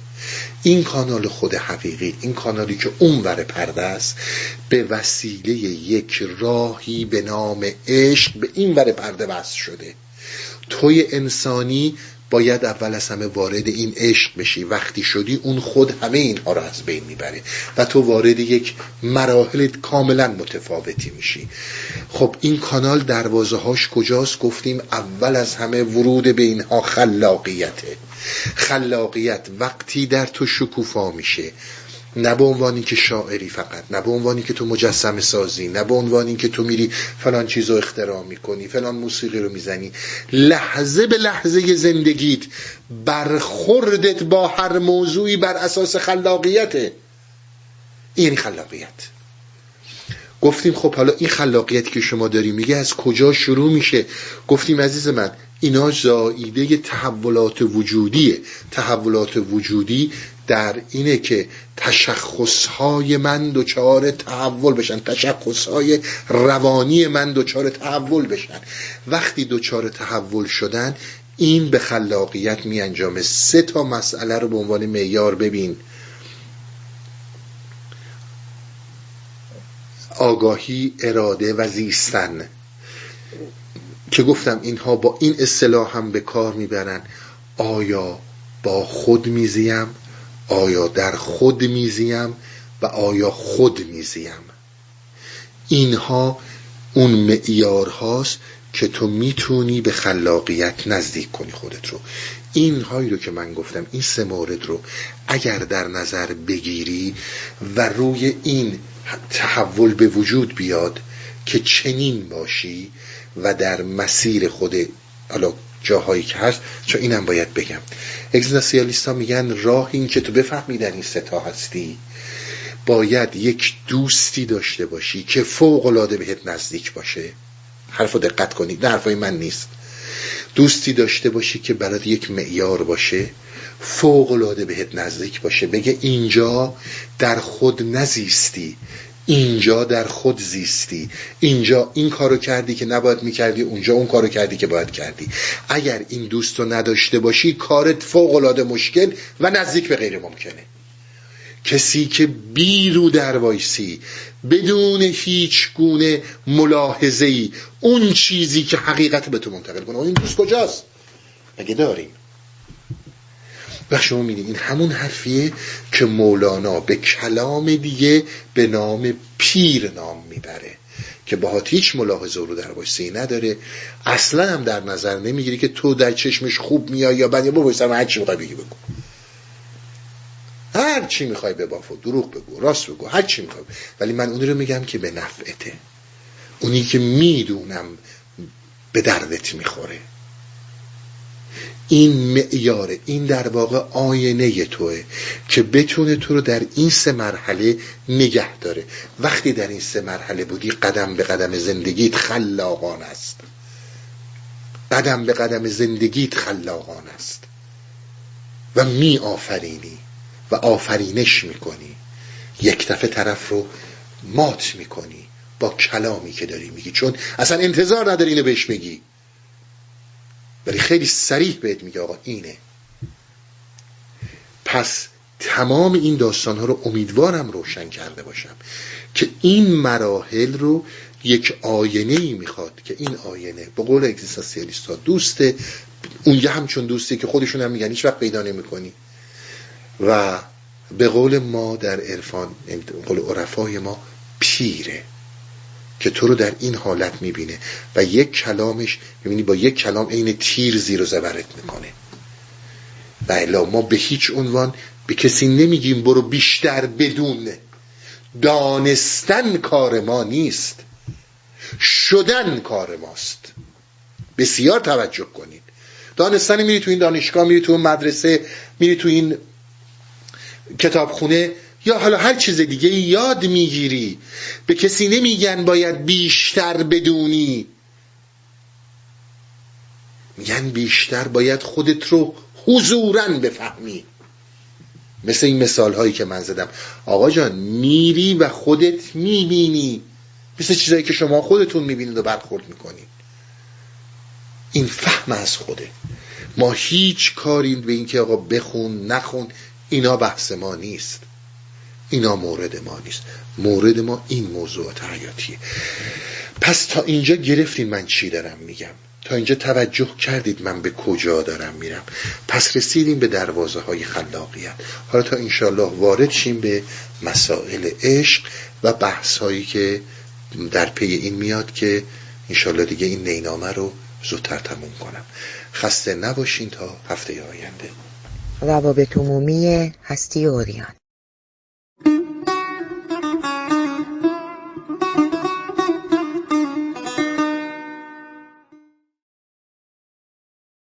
این کانال خود حقیقی، این کانالی که اونور پرده است، به وسیله یک راهی به نام عشق به اینور پرده وصل شده. توی انسانی باید اول از همه وارد این عشق بشی. وقتی شدی، اون خود همه اینها رو از بین میبره و تو وارد یک مراحل کاملا متفاوتی میشی. خب این کانال دروازه هاش کجاست؟ گفتیم اول از همه ورود به اینها خلاقیته. خلاقیت وقتی در تو شکوفا میشه، نه به عنوانی که شاعری فقط، نه به عنوانی که تو مجسمه سازی، نه به عنوانی که تو میری فلان چیز رو اختراع میکنی، فلان موسیقی رو میزنی. لحظه به لحظه زندگیت، برخوردت با هر موضوعی بر اساس خلاقیته. این خلاقیت. گفتیم خب حالا این خلاقیت که شما داری میگه از کجا شروع میشه؟ گفتیم عزیز من، اینا زائیده تحولات وجودیه. تحولات وجودی در اینه که تشخصهای من دوچار تحول بشن، تشخصهای روانی من دوچار تحول بشن. وقتی دوچار تحول شدن، این به خلاقیت می انجامه. سه تا مسئله رو به عنوان معیار ببین: آگاهی، اراده و زیستن، که گفتم اینها با این اصطلاح هم به کار میبرن. آیا با خود میزیم، آیا در خود میزیم و آیا خود میزیم. اینها اون معیار هاست که تو میتونی به خلاقیت نزدیک کنی خودت رو. این هایی رو که من گفتم، این سه مورد رو اگر در نظر بگیری و روی این تحول به وجود بیاد که چنین باشی و در مسیر خود، حالا جاهایی که هست، چون اینم باید بگم اگزیستانسیالیست‌ها میگن راه این که تو بفهمی در این سه تا هستی، باید یک دوستی داشته باشی که فوق‌العاده بهت نزدیک باشه. حرفو دقت کنید، نه حرفای من نیست. دوستی داشته باشی که برات یک معیار باشه، فوق‌العاده بهت نزدیک باشه، بگه اینجا در خود نزیستی، اینجا در خود زیستی، اینجا این کارو کردی که نباید میکردی، اونجا اون کارو کردی که باید کردی. اگر این دوستو نداشته باشی، کارت فوق‌العاده مشکل و نزدیک به غیر ممکنه. کسی که بی رو در وایسی، بدون هیچ گونه ملاحظه‌ای اون چیزی که حقیقت به تو منتقل کنه، این دوست کجاست؟ مگه داریم؟ و شما می‌بینید این همون حرفیه که مولانا به کلام دیگه به نام پیر نام میبره که باهات هیچ ملاحظه رو در وایسی نداره، اصلا هم در نظر نمیگیری که تو در چشمش خوب میای یا بد، یا بابا سر هر چی می‌خوای بگی بگو، هر چی میخوای ببافو، دروغ بگو، راست بگو، هر چی میخوای، ولی من اونی رو میگم که به نفعته، اونی که میدونم به دردت میخوره. این معیاره، این در واقع آینه توه که بتونه تو رو در این سه مرحله نگه داره. وقتی در این سه مرحله بودی، قدم به قدم زندگیت خلاقانه است، قدم به قدم زندگیت خلاقانه است و می آفرینی و آفرینش میکنی، یک دفعه طرف رو مات میکنی با کلامی که داری میگی، چون اصلا انتظار نداری اینو بهش میگی، ولی خیلی صریح بهت میگه آقا اینه. پس تمام این داستانها رو امیدوارم روشن کرده باشم که این مراحل رو یک آینه‌ای میخواد که این آینه به قول اگزیستانسیالیست‌ها دوسته، اون یه همچون دوستی که خودشون هم میگن هیچ وقت پیدا نمیکنی و به قول ما در عرفان، قول عرفای ما، پیره که تو رو در این حالت میبینه و یک کلامش، میبینی با یک کلام عین تیر زیر و زبرت میکنه. و الا ما به هیچ عنوان به کسی نمیگیم برو بیشتر بدون. دانستن کار ما نیست، شدن کار ماست. بسیار توجه کنین، دانستن، میری تو این دانشگاه، میری تو مدرسه، میری تو این کتابخونه یا حالا هر چیز دیگه یاد میگیری. به کسی نمیگن باید بیشتر بدونی، میگن بیشتر باید خودت رو حضوراً بفهمی. مثل این مثال هایی که من زدم، آقا جان میری و خودت میبینی، مثل چیزایی که شما خودتون میبینید و برخورد میکنید. این فهم از خوده. ما هیچ کاری به این که آقا بخون نخون، اینا بحث ما نیست، اینا مورد ما نیست. مورد ما این موضوعات حیاتیه. پس تا اینجا گرفتید من چی دارم میگم، تا اینجا توجه کردید من به کجا دارم میرم، پس رسیدیم به دروازه های خلاقیت. حالا تا انشالله وارد شیم به مسائل عشق و بحث هایی که در پی این میاد که انشالله دیگه این نینامه رو زودتر تموم کنم. خسته نباشین تا هفته آینده. روابط عمومی هستی عریان.